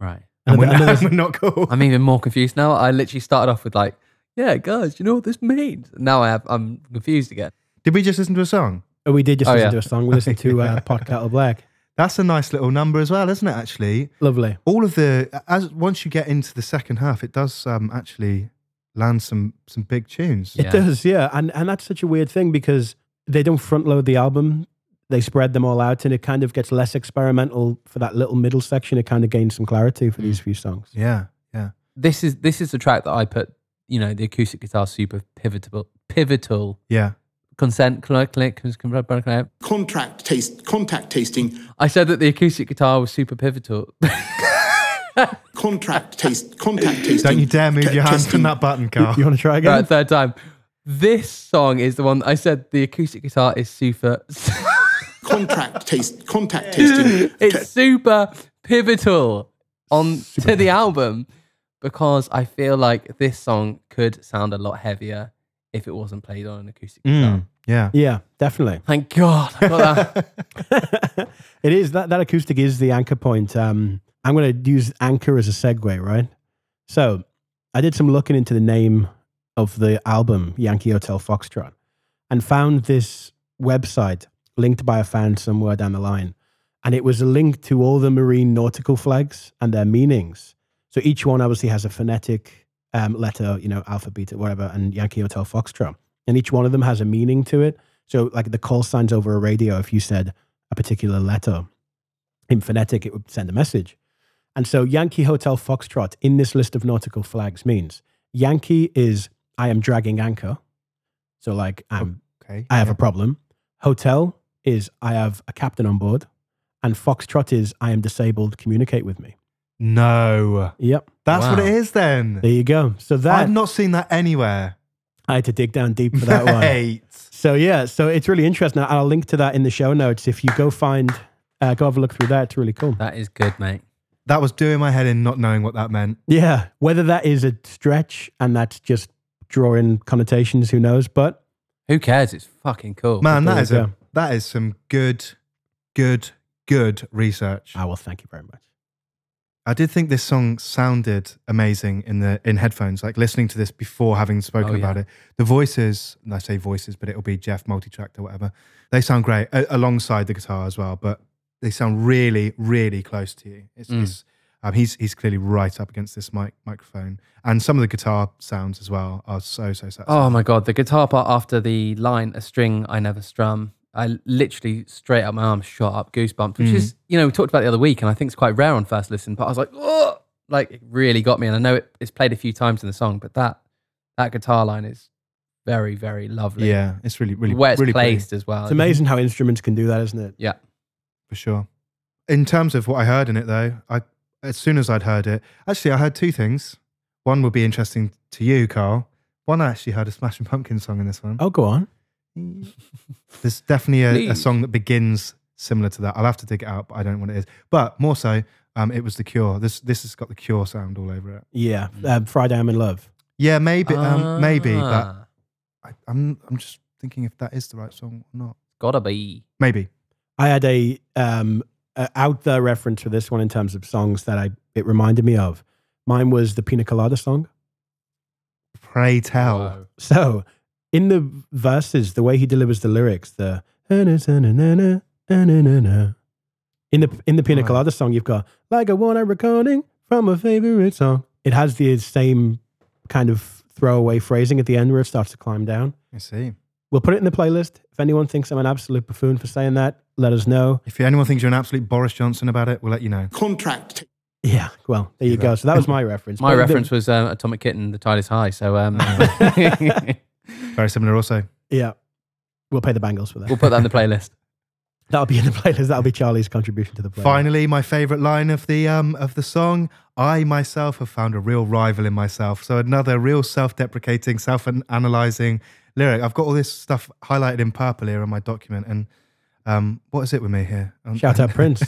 Right. And, and we're, not, we're not cool. I'm even more confused now. I literally started off with like, yeah, guys, you know what this means? Now I have, I'm confused again. Did we just listen to a song? Oh, we did just oh, listen yeah. to a song. We listened to uh, Pot Kettle Black. That's a nice little number as well, isn't it, actually? Lovely. All of the, as once you get into the second half, it does um, actually land some some big tunes. It yeah. does, yeah. And, and that's such a weird thing because they don't front load the album. They spread them all out and it kind of gets less experimental for that little middle section. It kind of gains some clarity for mm. these few songs. Yeah, yeah. This is, this is the track that I put, you know, the acoustic guitar super pivotal, pivotal. Yeah. Consent, click, click, click. Contract taste, contact tasting. I said that the acoustic guitar was super pivotal. Contract taste, contact tasting. Don't you dare move your hands from that button, Carl. You, you want to try again? Right, third time. This song is the one I said the acoustic guitar is super. Contract taste, contact tasting. It's super pivotal on super to pivotal. The album. Because I feel like this song could sound a lot heavier if it wasn't played on an acoustic guitar. Mm, yeah. Yeah, definitely. Thank God. I got that. It is, that, that acoustic is the anchor point. Um, I'm going to use anchor as a segue, right? So I did some looking into the name of the album, Yankee Hotel Foxtrot, and found this website linked by a fan somewhere down the line. And it was a link to all the marine nautical flags and their meanings. So each one obviously has a phonetic um, letter, you know, alpha, beta, whatever, and Yankee Hotel Foxtrot. And each one of them has a meaning to it. So like the call signs over a radio, if you said a particular letter in phonetic, it would send a message. And so Yankee Hotel Foxtrot in this list of nautical flags means Yankee is I am dragging anchor. So like I'm, okay, I have yeah. a problem. Hotel is I have a captain on board. And Foxtrot is I am disabled, communicate with me. No. Yep. That's wow. what it is then. There you go. So that I've not seen that anywhere. I had to dig down deep for that Mate. one. So yeah, so it's really interesting. I'll link to that in the show notes. If you go find, uh, go have a look through that. It's really cool. That is good, mate. That was doing my head in not knowing what that meant. Yeah. Whether that is a stretch and that's just drawing connotations, who knows? But who cares? It's fucking cool. Man, that is, a, that is some good, good, good research. Oh, well, thank you very much. I did think this song sounded amazing in the in headphones, like listening to this before having spoken oh, yeah. about it. The voices, and I say voices, but it'll be Jeff multi-tracked or whatever. They sound great a alongside the guitar as well, but they sound really, really close to you. It's, mm. it's, um, he's he's clearly right up against this mic microphone. And some of the guitar sounds as well are so, so satisfying. Oh my God, the guitar part after the line, a string I never strum. I literally straight up my arm shot up, goosebumps, which mm. is, you know, we talked about it the other week and I think it's quite rare on first listen, but I was like, oh, like it really got me. And I know it, it's played a few times in the song, but that that guitar line is very, very lovely. Yeah, it's really, really, where it's really placed pretty. As well. It's amazing how instruments can do that, isn't it? Yeah. For sure. In terms of what I heard in it though, I as soon as I'd heard it, actually I heard two things. One would be interesting to you, Carl. One, I actually heard a Smashing Pumpkins song in this one. Oh, go on. There's definitely a, a song that begins similar to that. I'll have to dig it out, but I don't know what it is. But more so, um, it was The Cure. This this has got The Cure sound all over it. Yeah, um, Friday I'm in Love. Yeah, maybe, ah. um, maybe. But I, I'm I'm just thinking if that is the right song or not. Gotta be. Maybe. I had a um, uh, out the reference for this one in terms of songs that I it reminded me of. Mine was the Pina Colada song. Pray tell. Wow. So in the verses, the way he delivers the lyrics, the in the in the Pina Colada song, you've got like a one-hour recording from a favorite song. It has the same kind of throwaway phrasing at the end where it starts to climb down. I see. We'll put it in the playlist. If anyone thinks I'm an absolute buffoon for saying that, let us know. If anyone thinks you're an absolute Boris Johnson about it, we'll let you know. Contract. Yeah, well, there you go. So that was my reference. My but reference the, was uh, Atomic Kitten, The Tide is High. So um, very similar also. Yeah. We'll pay the bangles for that. We'll put that in the playlist. That'll be in the playlist. That'll be Charlie's contribution to the playlist. Finally, my favourite line of the um of the song. I myself have found a real rival in myself. So another real self-deprecating, self-analysing lyric. I've got all this stuff highlighted in purple here on my document, and um, what is it with me here? Um, Shout out Prince.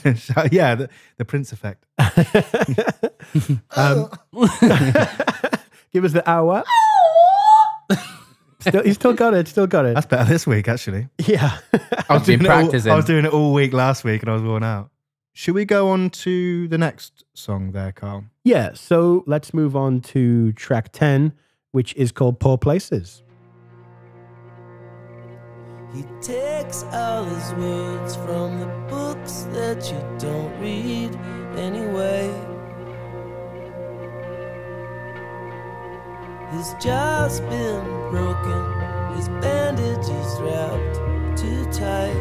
Yeah, the, the Prince effect. um, give us the hour. Still, he's still got it. Still got it. That's better this week, actually. Yeah, I was doing practicing. It all, I was doing it all week last week, and I was worn out. Should we go on to the next song, there, Carl? Yeah. So let's move on to track ten, which is called "Poor Places." He takes all his words from the books that you don't read anyway. His jaw's been broken, his bandage is wrapped too tight.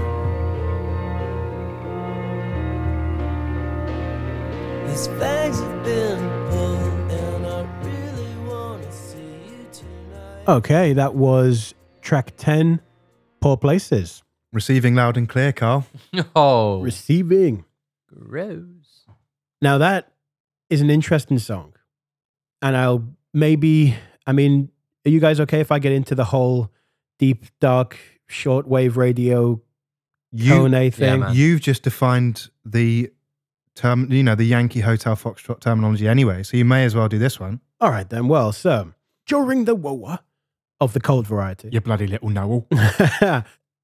His fangs have been pulled, and I really want to see you tonight. Okay, that was track ten. Poor Places. Receiving loud and clear, Carl. Oh. Receiving. Gross. Now that is an interesting song. And I'll maybe, I mean, are you guys okay if I get into the whole deep, dark, shortwave radio Conet thing? Yeah, you've just defined the term, you know, the Yankee Hotel Foxtrot terminology anyway, so you may as well do this one. All right then, well, so, during the war of the cold variety. You bloody little know-all.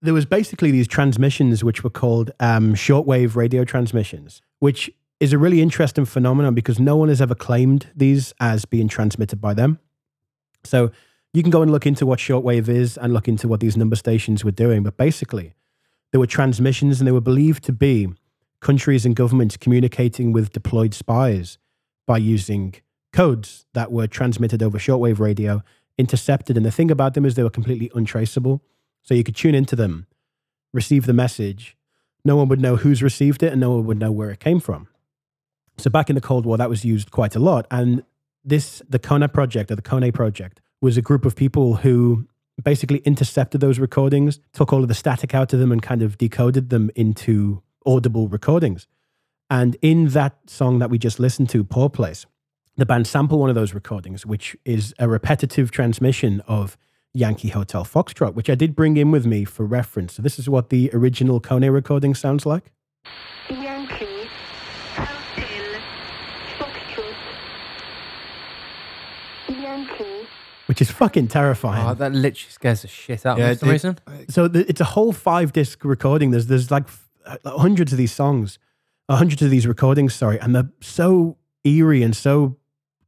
There was basically these transmissions which were called um, shortwave radio transmissions, which is a really interesting phenomenon because no one has ever claimed these as being transmitted by them. So you can go and look into what shortwave is and look into what these number stations were doing. But basically, there were transmissions and they were believed to be countries and governments communicating with deployed spies by using codes that were transmitted over shortwave radio, intercepted, and the thing about them is they were completely untraceable. So you could tune into them, receive the message, no one would know who's received it, and no one would know where it came from. So back in the Cold War, that was used quite a lot. And this, the Conet Project, or the Conet Project, was a group of people who basically intercepted those recordings, took all of the static out of them, and kind of decoded them into audible recordings. And in that song that we just listened to, Poor Place, the band sample one of those recordings, which is a repetitive transmission of Yankee Hotel Foxtrot, which I did bring in with me for reference. So this is what the original Conet recording sounds like. Yankee Hotel Foxtrot. Yankee. Which is fucking terrifying. Oh, that literally scares the shit out of me for some reason. So the, it's a whole five disc recording. There's there's like hundreds of these songs, hundreds of these recordings, sorry, and they're so eerie and so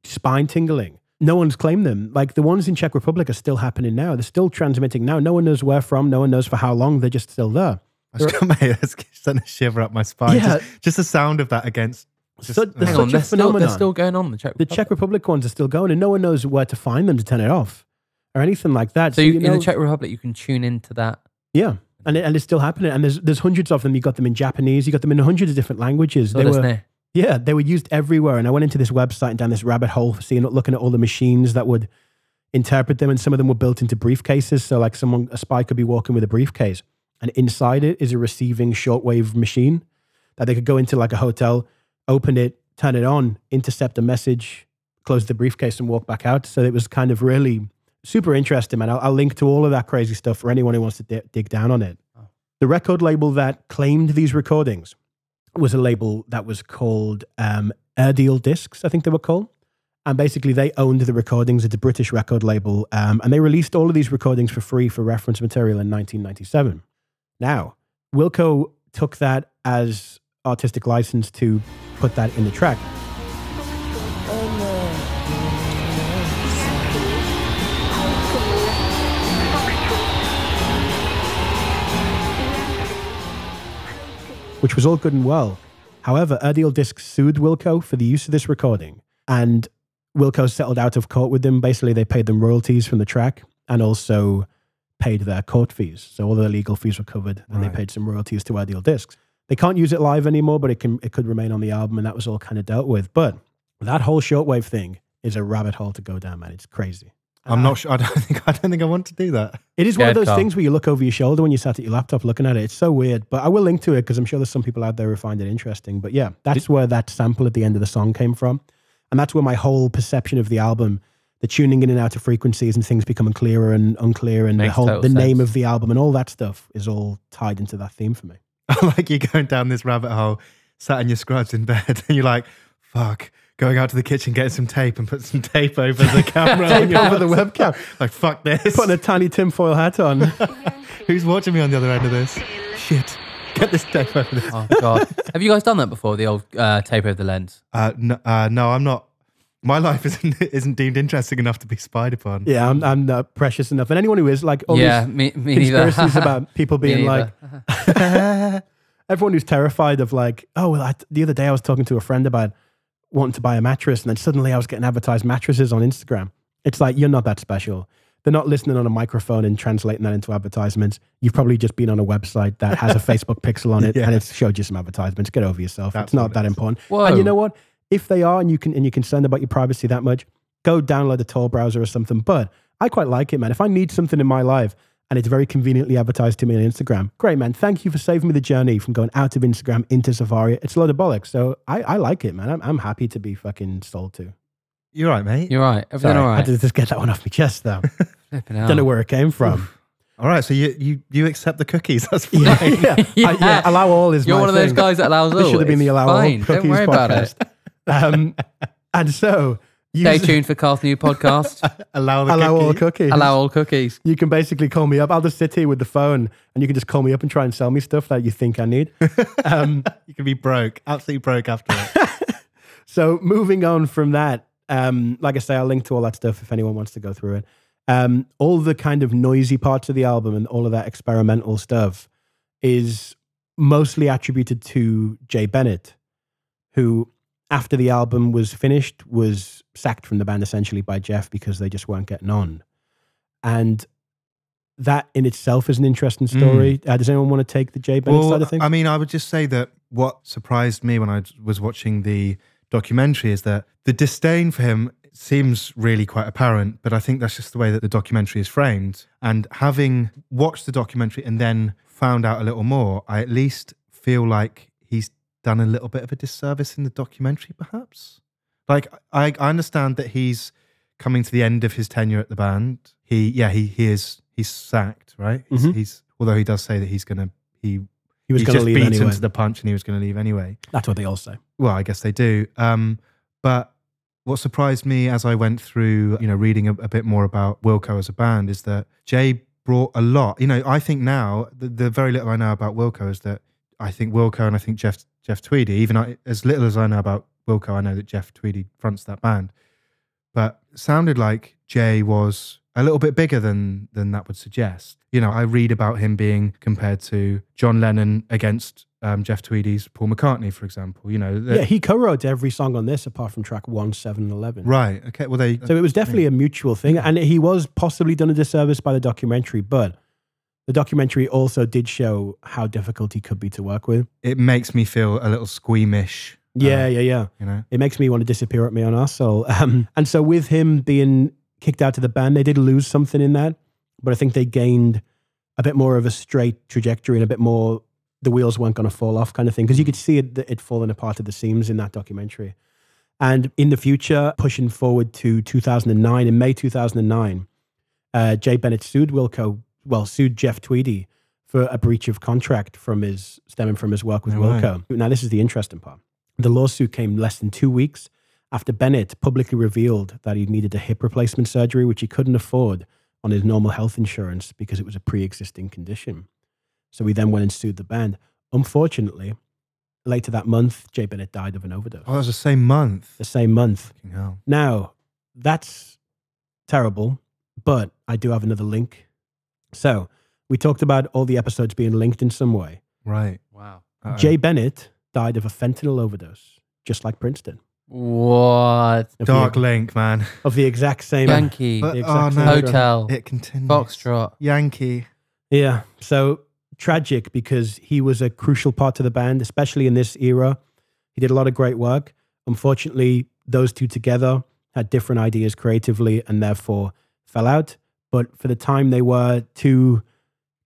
spine-tingling. No one's claimed them. Like, the ones in Czech Republic are still happening now. They're still transmitting now. No one knows where from. No one knows for how long. They're just still there. That's sending a shiver up my spine. Yeah. Just, just the sound of that against... Just, so, hang on, they're still, they're still going on, the Czech Republic. The Czech Republic ones are still going, and no one knows where to find them to turn it off or anything like that. So, so you, you know, in the Czech Republic, you can tune into that. Yeah, and, it, and it's still happening. And there's, there's hundreds of them. You got them in Japanese. You got them in hundreds of different languages. So they were... There. Yeah, they were used everywhere. And I went into this website and down this rabbit hole, seeing, looking at all the machines that would interpret them. And some of them were built into briefcases. So like someone, a spy could be walking with a briefcase, and inside it is a receiving shortwave machine that they could go into like a hotel, open it, turn it on, intercept a message, close the briefcase and walk back out. So it was kind of really super interesting, man. I'll, I'll link to all of that crazy stuff for anyone who wants to d- dig down on it. Oh. The record label that claimed these recordings was a label that was called um, Irdial Discs, I think they were called. And basically they owned the recordings. It's a British record label. Um, and they released all of these recordings for free for reference material in nineteen ninety-seven. Now, Wilco took that as artistic license to put that in the track. Which was all good and well. However, Irdial Discs sued Wilco for the use of this recording, and Wilco settled out of court with them. Basically, they paid them royalties from the track and also paid their court fees. So all their legal fees were covered, and right. they paid some royalties to Irdial Discs. They can't use it live anymore, but it can it could remain on the album, and that was all kind of dealt with. But that whole shortwave thing is a rabbit hole to go down, man. It's crazy. I'm uh, not sure. I don't think. I don't think I want to do that. It is one yeah, of those Tom. things where you look over your shoulder when you sat at your laptop looking at it. It's so weird, but I will link to it because I'm sure there's some people out there who find it interesting. But yeah, that's where that sample at the end of the song came from, and that's where my whole perception of the album, the tuning in and out of frequencies and things becoming clearer and unclear, and the whole the name of the album and all that stuff is all tied into that theme for me. I like you going down this rabbit hole, sat in your scrubs in bed, and you're like, fuck. Going out to the kitchen, getting some tape, and put some tape over the camera, tape over the webcam. Like, fuck this. Putting a tiny tinfoil hat on. Who's watching me on the other end of this? Shit. Get this tape over this. Oh, God. Have you guys done that before, the old uh, tape over the lens? Uh, no, uh, no, I'm not. My life isn't isn't deemed interesting enough to be spied upon. Yeah, I'm, I'm not precious enough. And anyone who is, like, all yeah, these me, me conspiracies about people being like... Everyone who's terrified of, like, oh, well, I, the other day I was talking to a friend about wanting to buy a mattress, and then suddenly I was getting advertised mattresses on Instagram. It's like, you're not that special. They're not listening on a microphone and translating that into advertisements. You've probably just been on a website that has a Facebook pixel on it, yeah. and it's showed you some advertisements. Get over yourself. That's it's not that important. Whoa. And you know what? If they are, and you can and you're concerned about your privacy that much, go download a Tor browser or something. But I quite like it, man. If I need something in my life and it's very conveniently advertised to me on Instagram, great, man. Thank you for saving me the journey from going out of Instagram into Safari. It's a load of bollocks. So I, I like it, man. I'm, I'm happy to be fucking sold to. You're right, mate. You're right. Everything all right. I had to just get that one off my chest, though. Don't know where it came from. Oof. All right, so you, you you accept the cookies. That's fine. Yeah, yeah. yeah. I, yeah allow all is You're my one of those thing. guys that allows all. This should have been the Allow fine. All cookies Don't worry podcast. About it. um, and so... Stay tuned for Carl's new podcast. Allow, the Allow cookie. all cookies. Allow all cookies. You can basically call me up. I'll just sit here with the phone and you can just call me up and try and sell me stuff that you think I need. Um, you can be broke, absolutely broke after it. So moving on from that, um, like I say, I'll link to all that stuff if anyone wants to go through it. Um, all the kind of noisy parts of the album and all of that experimental stuff is mostly attributed to Jay Bennett, who... after the album was finished, was sacked from the band essentially by Jeff because they just weren't getting on. And that in itself is an interesting story. Mm. Uh, does anyone want to take the Jay Bennett well, side of things? I mean, I would just say that what surprised me when I was watching the documentary is that the disdain for him seems really quite apparent, but I think that's just the way that the documentary is framed. And having watched the documentary and then found out a little more, I at least feel like he's done a little bit of a disservice in the documentary, perhaps. Like, I, I understand that he's coming to the end of his tenure at the band. He, yeah, he he is he's sacked, right? He's, mm-hmm. he's although he does say that he's gonna he he was he's gonna just leave beaten anyway. to the punch, and he was gonna leave anyway. That's what they all say. Well, I guess they do. Um, but what surprised me as I went through, you know, reading a, a bit more about Wilco as a band is that Jay brought a lot. You know, I think now the, the very little I know about Wilco is that I think Wilco and I think Jeff. Jeff Tweedy, even I, as little as I know about Wilco, I know that Jeff Tweedy fronts that band. But it sounded like Jay was a little bit bigger than than that would suggest. You know, I read about him being compared to John Lennon against um, Jeff Tweedy's Paul McCartney, for example. You know, the, yeah, he co-wrote every song on this apart from track one, seven, and eleven. Right. Okay. Well, they so it was definitely yeah. a mutual thing, and he was possibly done a disservice by the documentary, but. The documentary also did show how difficult he could be to work with. It makes me feel a little squeamish. Yeah, uh, yeah, yeah. You know, it makes me want to disappear at me on arsehole. Um, and so with him being kicked out of the band, they did lose something in that, but I think they gained a bit more of a straight trajectory and a bit more, the wheels weren't going to fall off kind of thing, because you could see it, it falling apart at the seams in that documentary. And in the future, pushing forward to two thousand nine, in May two thousand nine, uh, Jay Bennett sued Wilco well, sued Jeff Tweedy for a breach of contract from his stemming from his work with no Wilco. Way. Now, this is the interesting part. The lawsuit came less than two weeks after Bennett publicly revealed that he needed a hip replacement surgery, which he couldn't afford on his normal health insurance because it was a pre-existing condition. So he then went and sued the band. Unfortunately, later that month, Jay Bennett died of an overdose. Oh, that was the same month? The same month. Fucking hell. Now, that's terrible, but I do have another link. So, we talked about all the episodes being linked in some way. Right. Wow. Uh-oh. Jay Bennett died of a fentanyl overdose, just like Princeton. What? Of Dark the, link, man. Of the exact same. Yankee. But, exact oh, same no. Hotel. It continues. Foxtrot. Yankee. Yeah. So, tragic, because he was a crucial part to the band, especially in this era. He did a lot of great work. Unfortunately, those two together had different ideas creatively and therefore fell out. But for the time, they were two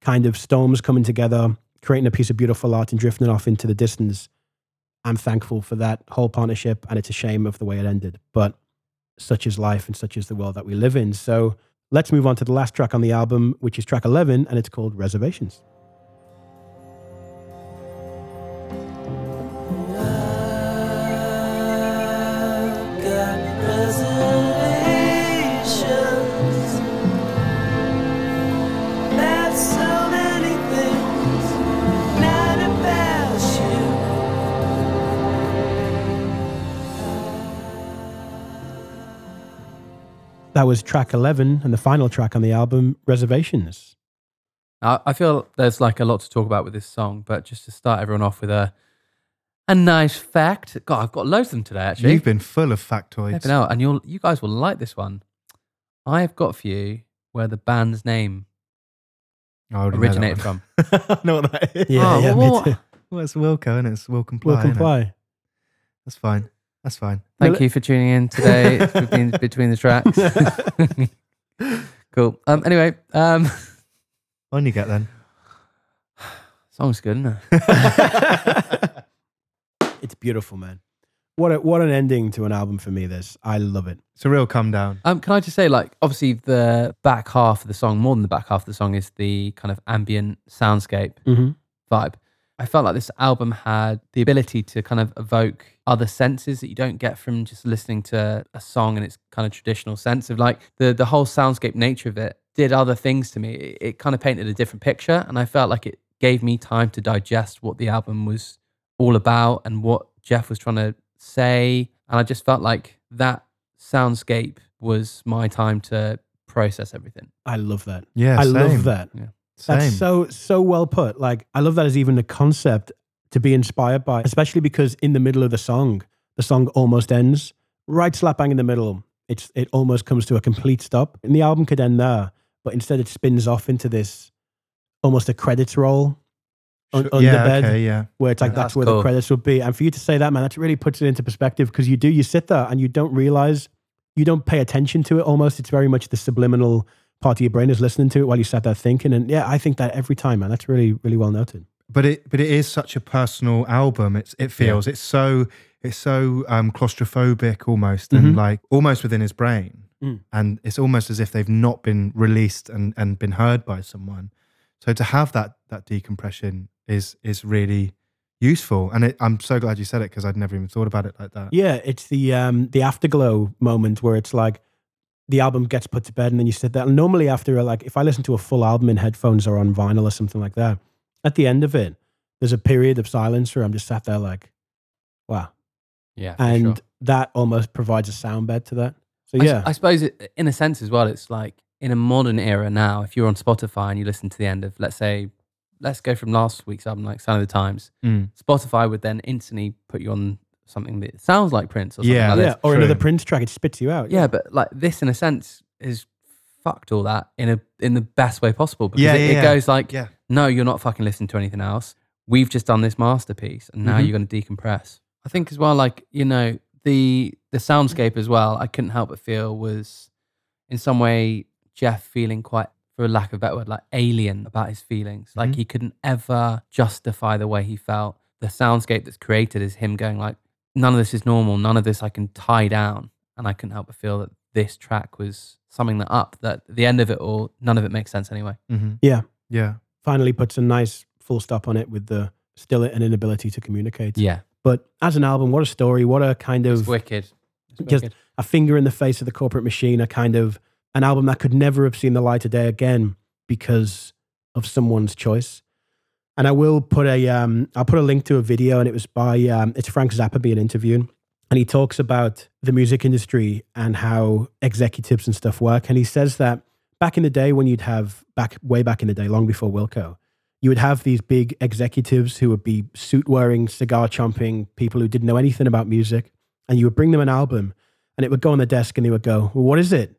kind of storms coming together, creating a piece of beautiful art and drifting off into the distance. I'm thankful for that whole partnership, and it's a shame of the way it ended. But such is life and such is the world that we live in. So let's move on to the last track on the album, which is track eleven, and it's called Reservations. That was track eleven and the final track on the album, Reservations. I feel there's like a lot to talk about with this song, but just to start everyone off with a a nice fact. God, I've got loads of them today, actually. You've been full of factoids. Out, and you'll, you guys will like this one. I've got for you where the band's name originated from. I know what that is. Yeah, oh, yeah, well, me too. Well, it's Wilco, and it's Will Comply. Will Comply. That's fine. That's fine. Thank you for tuning in today. It's between, between the tracks. Cool. Um, anyway. Um, on you get then. Song's good, isn't it? It's beautiful, man. What a, what an ending to an album for me, this. I love it. It's a real come down. Um, can I just say, like, obviously the back half of the song, more than the back half of the song, is the kind of ambient soundscape mm-hmm. vibe. I felt like this album had the ability to kind of evoke other senses that you don't get from just listening to a song in its kind of traditional sense of like the, the whole soundscape nature of it did other things to me. It, it kind of painted a different picture, and I felt like it gave me time to digest what the album was all about and what Jeff was trying to say. And I just felt like that soundscape was my time to process everything. I love that. Yeah, I same. love that. Yeah. Same. That's so, so well put. Like, I love that as even a concept to be inspired by, especially because in the middle of the song, the song almost ends right slap bang in the middle. It's, it almost comes to a complete stop, and the album could end there, but instead it spins off into this, almost a credits roll on, on yeah, the bed, okay, yeah. where it's like, yeah, that's, that's where cool. the credits would be. And for you to say that, man, that really puts it into perspective, because you do, you sit there and you don't realize, you don't pay attention to it almost. It's very much the subliminal part of your brain is listening to it while you sat there thinking. And yeah, I think that every time, man, that's really, really well noted. But it, but it is such a personal album. It's, it feels, yeah. it's so, it's so um, claustrophobic almost, and mm-hmm. like almost within his brain. Mm. And it's almost as if they've not been released and, and been heard by someone. So to have that, that decompression is, is really useful. And it, I'm so glad you said it, because I'd never even thought about it like that. Yeah. It's the, um, the afterglow moment where it's like, the album gets put to bed, and then you sit there. And normally after, like, if I listen to a full album in headphones or on vinyl or something like that, at the end of it, there's a period of silence where I'm just sat there like, wow. Yeah. And sure. that almost provides a sound bed to that. So yeah. I, I suppose it, in a sense as well, it's like in a modern era now, if you're on Spotify and you listen to the end of, let's say, let's go from last week's album, like Sign of the Times, mm. Spotify would then instantly put you on something that sounds like Prince or something yeah, like this. Yeah, or True. another Prince track, it spits you out. Yeah. yeah, but like this, in a sense, is fucked all that in a in the best way possible. Because yeah, it, yeah, it goes like, yeah. no, you're not fucking listening to anything else. We've just done this masterpiece, and now mm-hmm. you're going to decompress. I think as well, like, you know, the the soundscape as well, I couldn't help but feel was in some way Jeff feeling quite, for lack of a better word, like alien about his feelings. Mm-hmm. Like he couldn't ever justify the way he felt. The soundscape that's created is him going like, none of this is normal. None of this I can tie down. And I couldn't help but feel that this track was summing that up, that at the end of it all, none of it makes sense anyway. Mm-hmm. Yeah. Yeah. Finally puts a nice full stop on it with the still an inability to communicate. Yeah. But as an album, what a story. What a kind of... It's wicked. It's wicked. Just a finger in the face of the corporate machine, a kind of an album that could never have seen the light of day again because of someone's choice. And I will put a, um, I'll put a link to a video, and it was by, um, it's Frank Zappa being interviewed. And he talks about the music industry and how executives and stuff work. And he says that back in the day when you'd have, back way back in the day, long before Wilco, you would have these big executives who would be suit-wearing, cigar-chomping people who didn't know anything about music. And you would bring them an album, and it would go on the desk, and they would go, well, what is it?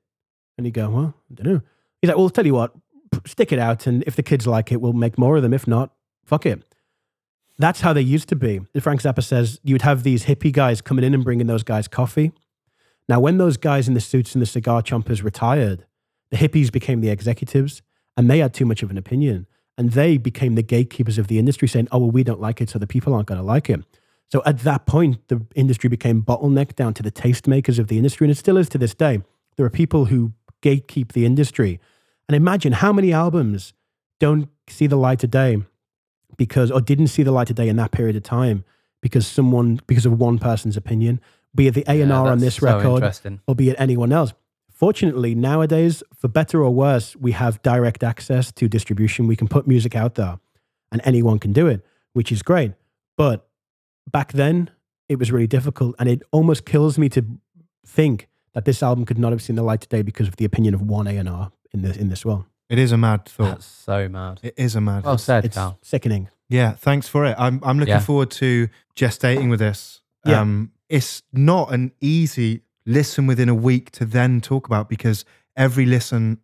And you go, well, I don't know. He's like, well, I'll tell you what, stick it out, and if the kids like it, we'll make more of them. If not, fuck it. That's how they used to be. Frank Zappa says you'd have these hippie guys coming in and bringing those guys coffee. Now, when those guys in the suits and the cigar chompers retired, the hippies became the executives, and they had too much of an opinion. And they became the gatekeepers of the industry, saying, oh, well, we don't like it, so the people aren't going to like it. So at that point, the industry became bottlenecked down to the tastemakers of the industry, and it still is to this day. There are people who gatekeep the industry. And imagine how many albums don't see the light of day because, or didn't see the light of day in that period of time because someone, because of one person's opinion, be it the A and R yeah, on this so record, or be it anyone else. Fortunately, nowadays, for better or worse, we have direct access to distribution. We can put music out there and anyone can do it, which is great. But back then, it was really difficult, and it almost kills me to think that this album could not have seen the light of day because of the opinion of one A and R in this, in this world. It is a mad thought. That's so mad. It is a mad thought. Well said, it's Cal. Sickening. Yeah, thanks for it. I'm, I'm looking yeah. forward to gestating with this. Yeah. Um, it's not an easy listen within a week to then talk about, because every listen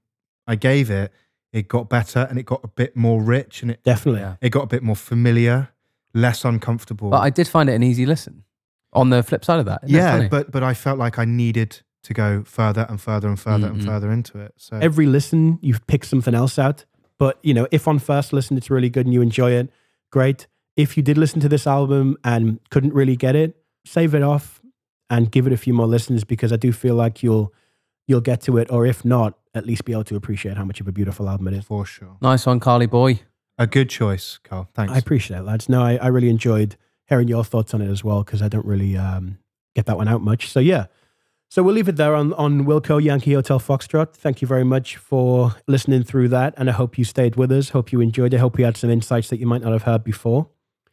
I gave it, it got better and it got a bit more rich, and it definitely yeah. it got a bit more familiar, less uncomfortable. But I did find it an easy listen on the flip side of that. Yeah, but, but I felt like I needed to go further and further and further mm-hmm. and further into it. So every listen, you've picked something else out. But, you know, if on first listen it's really good and you enjoy it, great. If you did listen to this album and couldn't really get it, save it off and give it a few more listens, because I do feel like you'll you'll get to it, or if not, at least be able to appreciate how much of a beautiful album it is. For sure. Nice one, Carly boy. A good choice, Carl. Thanks. I appreciate it, lads. No, I, I really enjoyed hearing your thoughts on it as well, because I don't really um, get that one out much. So, yeah. So we'll leave it there on, on Wilco Yankee Hotel Foxtrot. Thank you very much for listening through that, and I hope you stayed with us. Hope you enjoyed it. Hope you had some insights that you might not have heard before.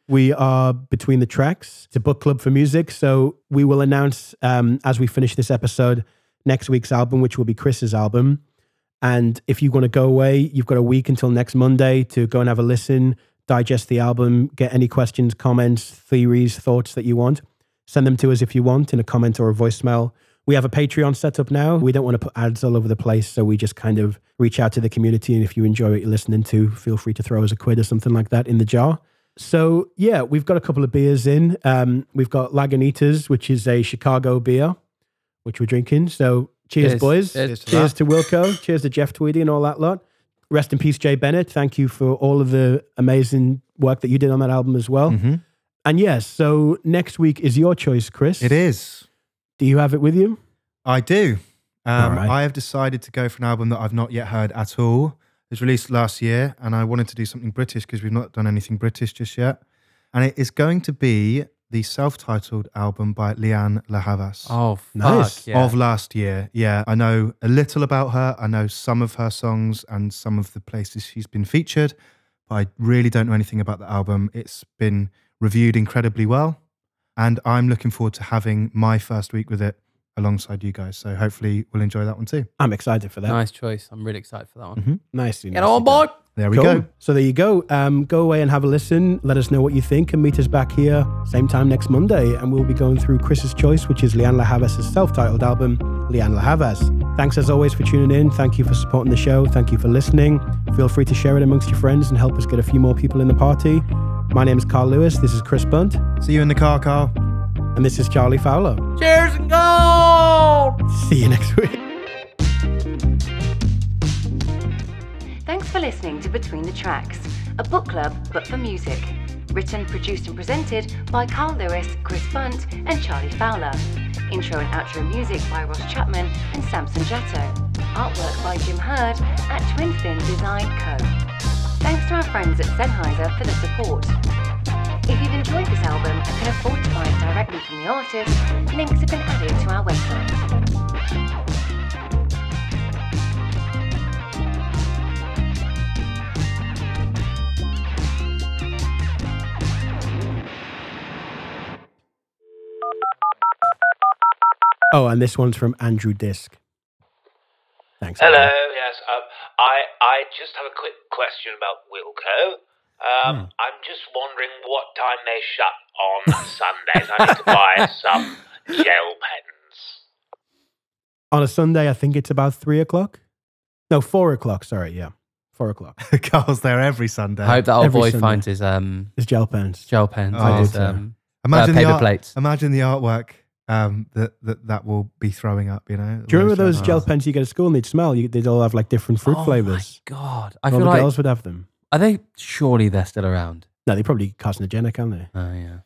We are Between the Tracks. It's a book club for music, so we will announce um, as we finish this episode next week's album, which will be Chris's album. And if you want to go away, you've got a week until next Monday to go and have a listen, digest the album, get any questions, comments, theories, thoughts that you want. Send them to us if you want in a comment or a voicemail. We have a Patreon set up now. We don't want to put ads all over the place, so we just kind of reach out to the community, and if you enjoy what you're listening to, feel free to throw us a quid or something like that in the jar. So, yeah, we've got a couple of beers in. Um, we've got Lagunitas, which is a Chicago beer, which we're drinking. So, cheers, cheers. boys. Cheers, cheers to, to Wilco. Cheers to Jeff Tweedy and all that lot. Rest in peace, Jay Bennett. Thank you for all of the amazing work that you did on that album as well. Mm-hmm. And, yes, yeah, so next week is your choice, Chris. It is. Do you have it with you? I do. Um, right. I have decided to go for an album that I've not yet heard at all. It was released last year, and I wanted to do something British because we've not done anything British just yet. And it is going to be the self-titled album by Leanne Le Havas. Oh, nice. Fuck, yeah. Of last year, yeah. I know a little about her. I know some of her songs and some of the places she's been featured, but I really don't know anything about the album. It's been reviewed incredibly well, and I'm looking forward to having my first week with it alongside you guys. So hopefully we'll enjoy that one too. I'm excited for that. Nice choice. I'm really excited for that one. Mm-hmm. Nicely. Get on board. There we cool. go. So there you go. Um, go away and have a listen. Let us know what you think, and meet us back here same time next Monday. And we'll be going through Chris's choice, which is Leanne Le Havas' self-titled album, Leanne Le Havas. Thanks as always for tuning in. Thank you for supporting the show. Thank you for listening. Feel free to share it amongst your friends and help us get a few more people in the party. My name is Carl Lewis. This is Chris Bunt. See you in the car, Carl. And this is Charlie Fowler. Cheers and gold! See you next week. Thanks for listening to Between the Tracks, a book club but for music. Written, produced and presented by Carl Lewis, Chris Bunt and Charlie Fowler. Intro and outro music by Ross Chapman and Samson Jatto. Artwork by Jim Hurd at Twinfin Design Co. Thanks to our friends at Sennheiser for the support. If you've enjoyed this album and can afford to buy it directly from the artist, links have been added to our website. Oh, and this one's from Andrew Disc. Thanks. Hello, Andrew. Yes. Um, I, I just have a quick question about Wilco. Um, hmm. I'm just wondering what time they shut on Sundays. I need to buy some gel pens. On a Sunday, I think it's about three o'clock. No, four o'clock. Sorry, yeah, four o'clock. Carl's there every Sunday. I hope that old every boy Sunday. finds his um his gel pens. Gel pens. Oh, his, um, imagine uh, paper the art, plates. Imagine the artwork um that that that will be throwing up. You know. Do you remember those gel pens you get at school and they'd smell? You, they'd all have like different fruit oh flavors. My God, I all feel the like girls would have them. Are they? Surely they're still around. No, they're probably carcinogenic, aren't they? Oh yeah.